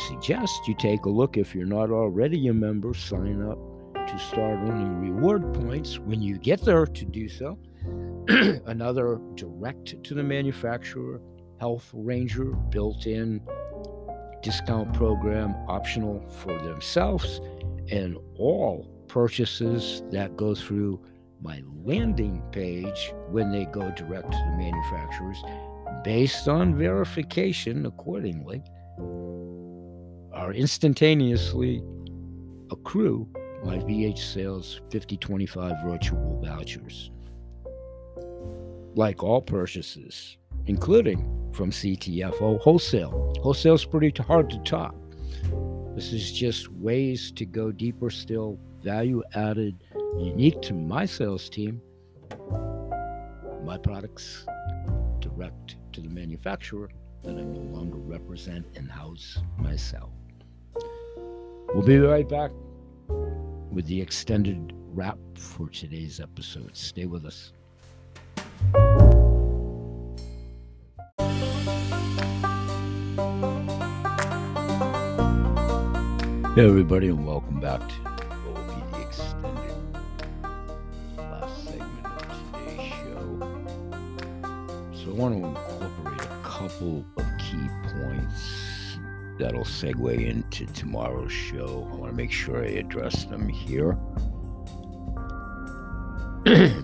suggest you take a look. If you're not already a member, sign up to start earning reward points when you get there to do so. Another direct to the manufacturer Health Ranger built-in discount program, optional for themselves, and all purchases that go through my landing page when they go direct to the manufacturers, based on verification accordingly, are instantaneously accrue my B H Sales fifty twenty-five virtual vouchers. Like all purchases, including from C T F O Wholesale. Wholesale's pretty hard to top. This is just ways to go deeper still, value added, unique to my sales team. My products direct to the manufacturer that I no longer represent and house myself. We'll be right back with the extended wrap for today's episode. Stay with us. Hey everybody, and welcome back to what will be the extended last segment of today's show. So I want to incorporate a couple of key points that'll segue into tomorrow's show. I want to make sure I address them here.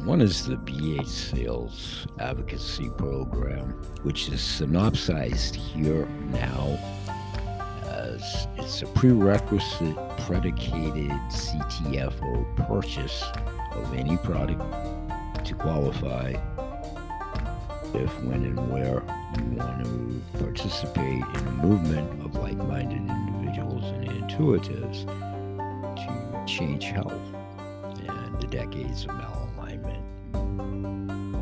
One is the B H Sales Advocacy Program, which is synopsized here now. It's a prerequisite predicated C T F O purchase of any product to qualify if, when, and where you want to participate in a movement of like-minded individuals and intuitives to change health and the decades of malalignment,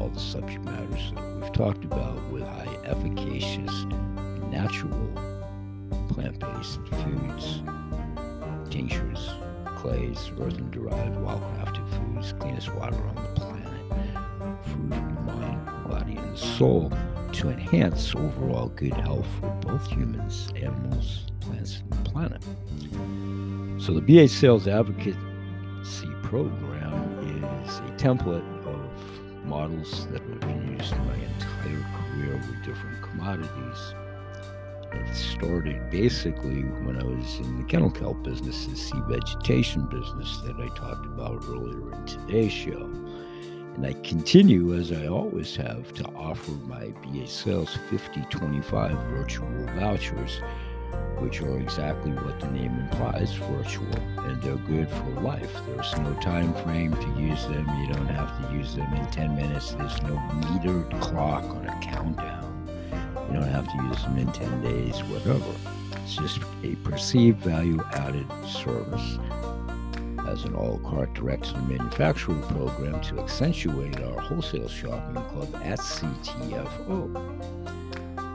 all the subject matters that we've talked about, with high efficacious and natural plant-based foods, tinctures, clays, earthen-derived, wild-crafted foods, cleanest water on the planet, food for the mind, body, and soul, to enhance overall good health for both humans, animals, plants, and the planet. So the B H Sales Advocacy Program is a template of models that have been used in my entire career with different commodities. It started basically when I was in the Kennel Kelp business, the sea vegetation business that I talked about earlier in today's show. And I continue, as I always have, to offer my B H Sales fifty twenty-five virtual vouchers, which are exactly what the name implies, virtual, and they're good for life. There's no time frame to use them. You don't have to use them in ten minutes. There's no metered clock on a countdown. You don't have to use them in ten days, whatever. It's just a perceived value added service. As an all cart direct to the manufacturer program to accentuate our wholesale shopping club at C T F O.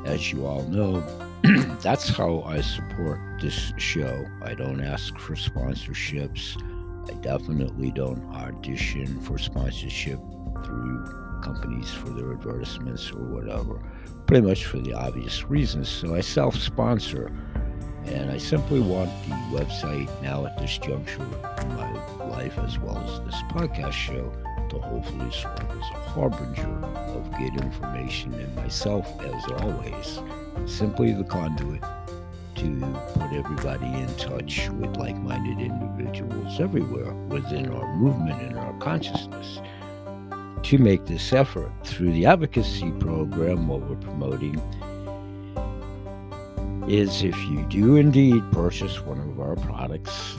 As you all know, that's how I support this show. I don't ask for sponsorships. I definitely don't audition for sponsorship through companies for their advertisements or whatever, pretty much for the obvious reasons. So I self-sponsor, and I simply want the website now at this juncture in my life, as well as this podcast show, to hopefully serve as a harbinger of good information, and myself, as always, simply the conduit to put everybody in touch with like-minded individuals everywhere within our movement and our consciousness. To make this effort through the advocacy program, what we're promoting is if you do indeed purchase one of our products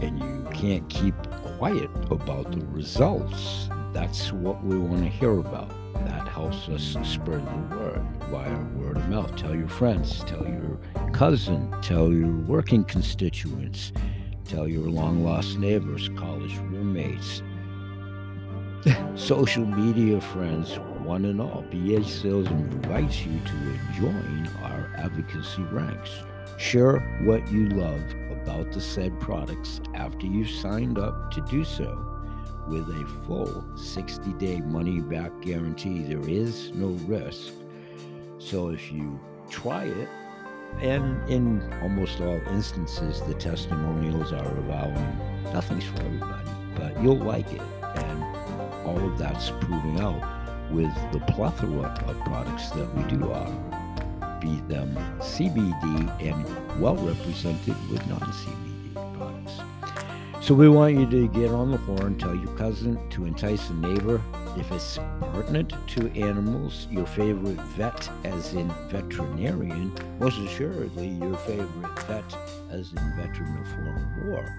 and you can't keep quiet about the results, that's what we want to hear about. That helps us spread the word via word of mouth. Tell your friends, tell your cousin, tell your working constituents, tell your long-lost neighbors, college roommates, social media friends, one and all. B H Sales invites you to join our advocacy ranks. Share what you love about the said products after you've signed up to do so with a full sixty-day money-back guarantee. There is no risk. So if you try it, and in almost all instances, the testimonials are avowing nothing's for everybody, but you'll like it. And all of that's proving out with the plethora of products that we do offer, be them C B D and well represented with non-C B D products. So we want you to get on the horn, tell your cousin, to entice a neighbor. If it's pertinent to animals, your favorite vet, as in veterinarian, most assuredly your favorite vet, as in veteran of foreign war.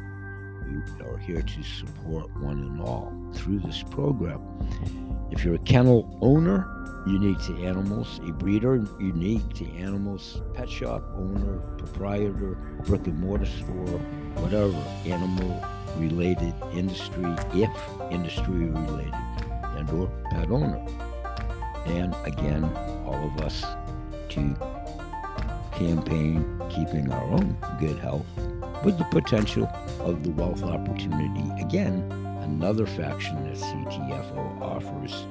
We are here to support one and all through this program. If you're a kennel owner, unique to animals, a breeder, unique to animals, pet shop owner, proprietor, brick and mortar store, whatever animal-related industry, if industry-related, and or pet owner. And again, all of us to campaign keeping our own good health, with the potential of the wealth opportunity. Again, another faction that C T F O offers,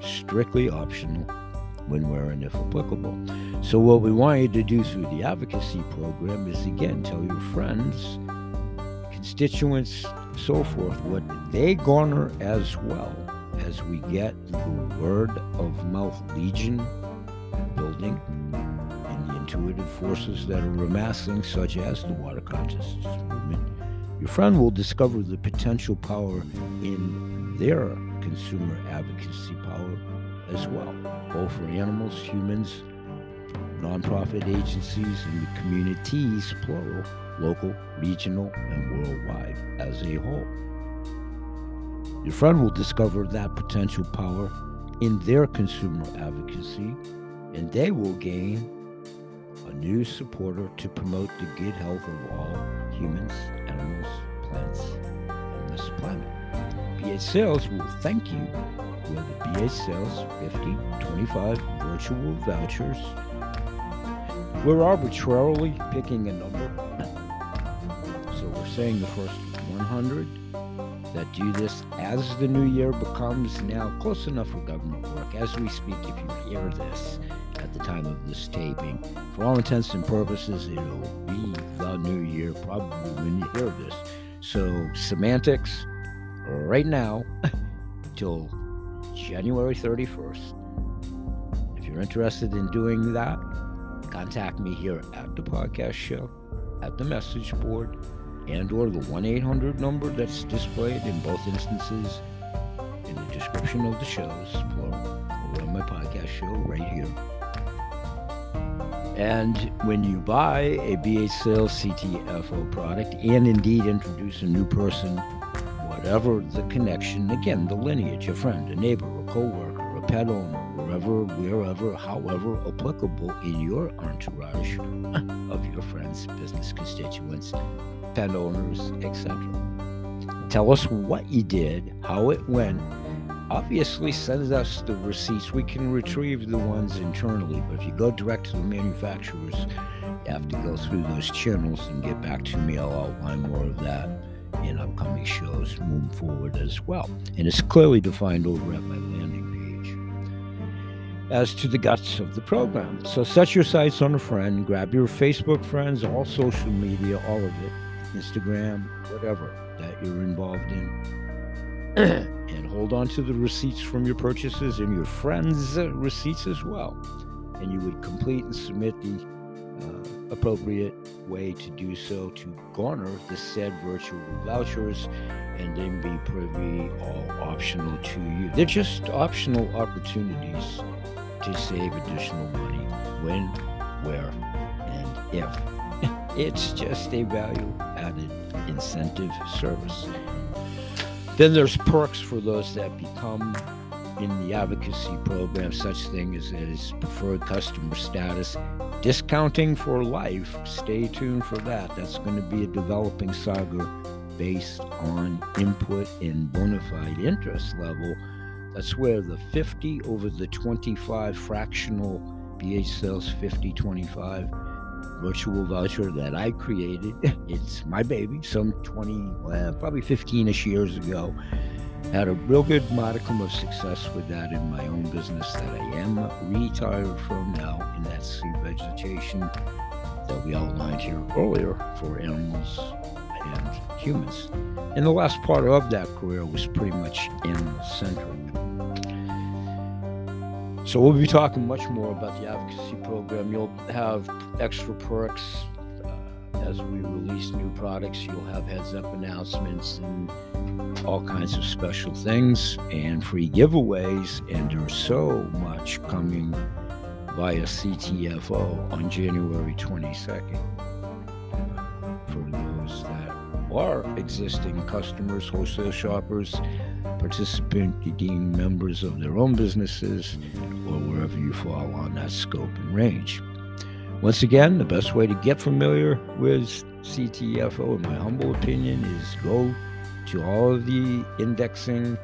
strictly optional when, where, and if applicable. So what we want you to do through the advocacy program is, again, tell your friends, constituents, so forth, what they garner, as well as we get the word of mouth legion building, intuitive forces that are amassing, such as the water consciousness movement. Your friend will discover the potential power in their consumer advocacy power as well, both for animals, humans, nonprofit agencies, and the communities, plural, local, regional, and worldwide as a whole. Your friend will discover that potential power in their consumer advocacy, and they will gain a new supporter to promote the good health of all humans, animals, plants, on this planet. B H Sales will thank you with the B H Sales fifty, twenty-five virtual vouchers. We're arbitrarily picking a number. So we're saying the first one hundred that do this as the new year becomes now close enough for government work. As we speak, if you hear this at the time of this taping, for all intents and purposes, it'll be the new year probably when you hear this. So semantics, right now, till January thirty-first. If you're interested in doing that, contact me here at the podcast show, at the message board, and or the one eight hundred number that's displayed in both instances in the description of the shows, plural, or on my podcast show right here. And when you buy a B H Sales C T F O product and indeed introduce a new person, whatever the connection, again, the lineage, a friend, a neighbor, a co-worker, a pet owner, wherever, wherever, however applicable in your entourage of your friends, business constituents, pet owners, et cetera. Tell us what you did, how it went. Obviously, send us the receipts. We can retrieve the ones internally, but if you go direct to the manufacturers, you have to go through those channels and get back to me. I'll outline more of that in upcoming shows moving forward as well. And it's clearly defined over at my landing page. As to the guts of the program, so set your sights on a friend, grab your Facebook friends, all social media, all of it, Instagram, whatever that you're involved in, and hold on to the receipts from your purchases and your friends' receipts as well. And you would complete and submit the Uh, appropriate way to do so to garner the said virtual vouchers, and then be privy, all optional to you. They're just optional opportunities to save additional money when, where, and if. It's just a value-added incentive service. Then there's perks for those that become in the advocacy program, such thing as, as preferred customer status, discounting for life. Stay tuned for that. That's going to be a developing saga based on input and bona fide interest level. That's where the fifty over the twenty-five fractional B H Sales fifty twenty-five virtual voucher that I created. It's my baby, some twenty, well, probably fifteen-ish years ago. Had a real good modicum of success with that in my own business that I am retired from now, and that's sea vegetation that we outlined here earlier for animals and humans. And the last part of that career was pretty much animal-centric. So we'll be talking much more about the advocacy program. You'll have extra perks uh, as we release new products. You'll have heads-up announcements and all kinds of special things and free giveaways, and there's so much coming via C T F O on January twenty-second. For those that are existing customers, wholesale shoppers, participant redeemed members of their own businesses, or wherever you fall on that scope and range. Once again, the best way to get familiar with C T F O, in my humble opinion, is go to all of the indexing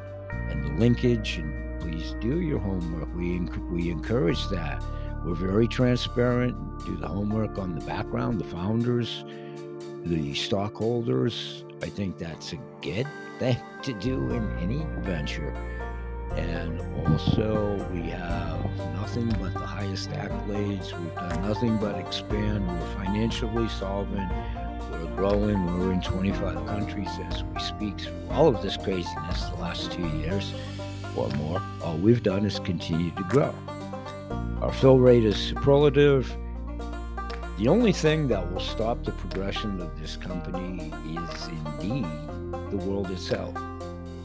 and the linkage, and please do your homework. We, we encourage that. We're very transparent. Do the homework on the background, the founders, the stockholders. I think that's a good thing to do in any venture. And also, we have nothing but the highest accolades. We've done nothing but expand. We're financially solvent. We're growing. We're in twenty-five countries as we speak. Through all of this craziness the last two years or more, all we've done is continue to grow. Our fill rate is superlative. The only thing that will stop the progression of this company is indeed the world itself.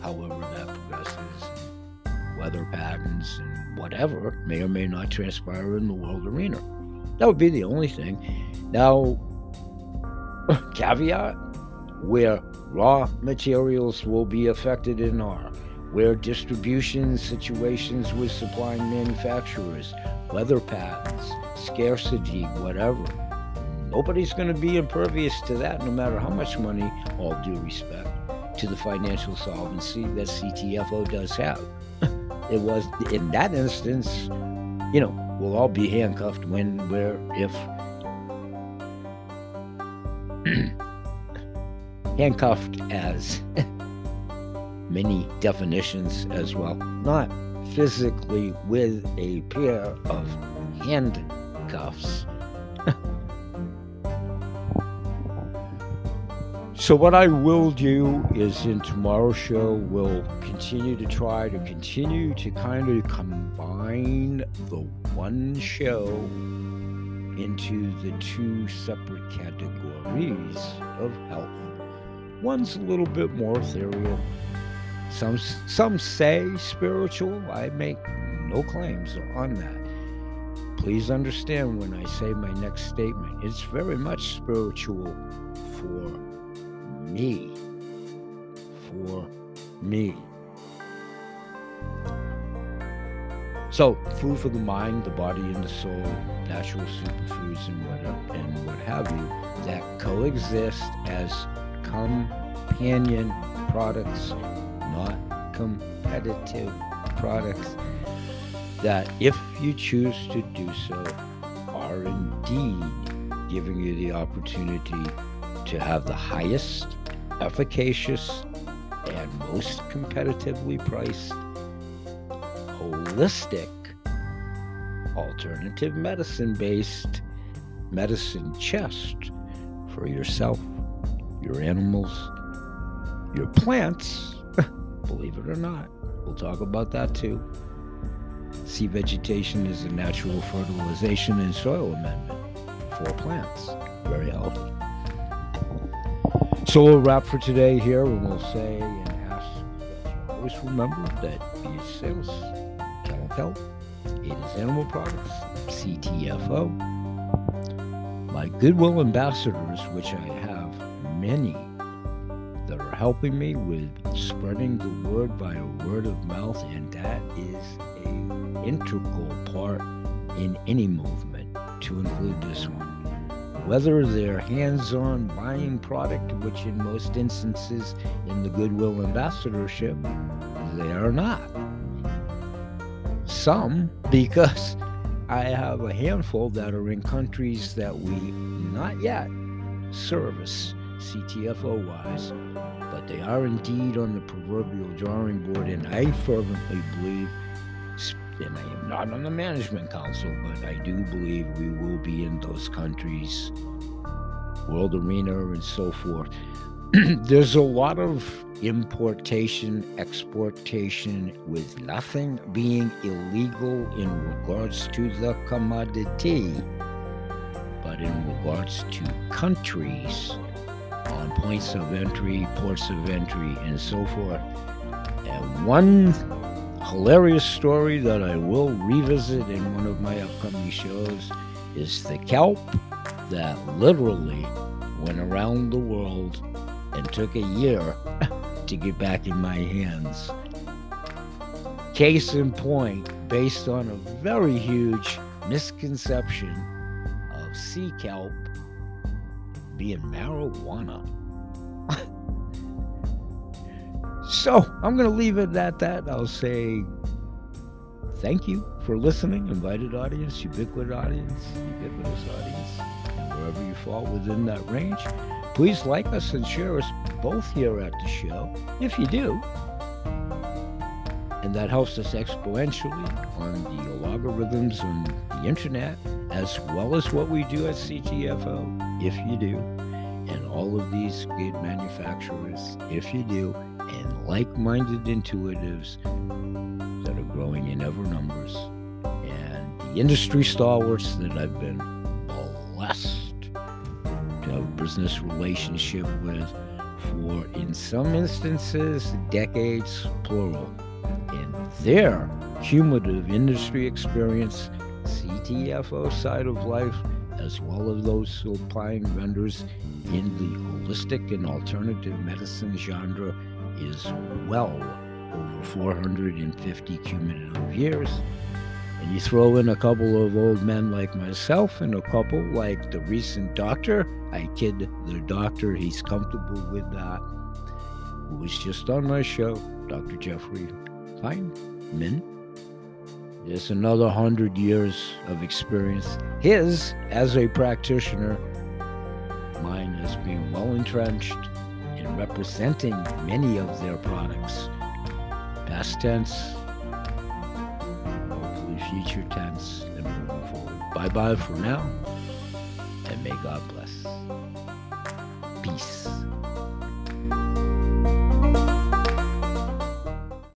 However that progresses, weather patterns and whatever may or may not transpire in the world arena. That would be the only thing. Now, caveat, where raw materials will be affected and are, where distribution situations with supplying manufacturers, weather patterns, scarcity, whatever. Nobody's going to be impervious to that, no matter how much money, all due respect to the financial solvency that C T F O does have. It was, in that instance, you know, we'll all be handcuffed when, where, if. Handcuffed as many definitions as well. Not physically with a pair of handcuffs. So what I will do is, in tomorrow's show, we'll continue to try to continue to kind of combine the one show into the two separate categories of health. One's a little bit more ethereal. Some, some say spiritual. I make no claims on that. Please understand when I say my next statement, it's very much spiritual for me, for me. So food for the mind, the body, and the soul, natural superfoods and what, and what have you, that coexist as companion products, not competitive products, that if you choose to do so, are indeed giving you the opportunity to have the highest, efficacious, and most competitively priced holistic alternative medicine-based medicine chest for yourself, your animals, your plants, believe it or not. We'll talk about that too. Sea vegetation is a natural fertilization and soil amendment for plants. Very healthy. So we'll wrap for today here, and we'll say and ask that you always remember that B H Sales, Kennel Kelp, It Is Animal Products, C T F O, my Goodwill ambassadors, which I have many that are helping me with spreading the word by a word of mouth, and that is an integral part in any movement, to include this one. Whether they're hands-on buying product, which in most instances in the Goodwill ambassadorship, they are not. Some, because I have a handful that are in countries that we not yet service C T F O-wise, but they are indeed on the proverbial drawing board, and I fervently believe, and I am not on the management council, but I do believe we will be in those countries, world arena and so forth. There's a lot of importation, exportation, with nothing being illegal in regards to the commodity, but in regards to countries on points of entry, ports of entry, and so forth. And one hilarious story that I will revisit in one of my upcoming shows is the kelp that literally went around the world and took a year to get back in my hands. Case in point, based on a very huge misconception of sea kelp being marijuana. So I'm going to leave it at that. I'll say thank you for listening, invited audience, ubiquitous audience, ubiquitous audience, and wherever you fall within that range. Please like us and share us both here at the show, if you do. And that helps us exponentially on the logarithms on the internet, as well as what we do at C T F O, if you do. And all of these good manufacturers, if you do. And like-minded intuitives that are growing in ever numbers, and the industry stalwarts that I've been blessed to have a business relationship with for, in some instances, decades, plural. And their cumulative industry experience, C T F O side of life, as well as those supplying vendors in the holistic and alternative medicine genre, is well over four hundred fifty cumulative years. And you throw in a couple of old men like myself and a couple like the recent doctor, I kid the doctor, he's comfortable with that, who was just on my show, Doctor Jeffrey Feynman. There's another hundred years of experience, his as a practitioner, mine as being well entrenched and representing many of their products, past tense, hopefully future tense, and moving forward. Bye-bye for now, and may God bless. Peace.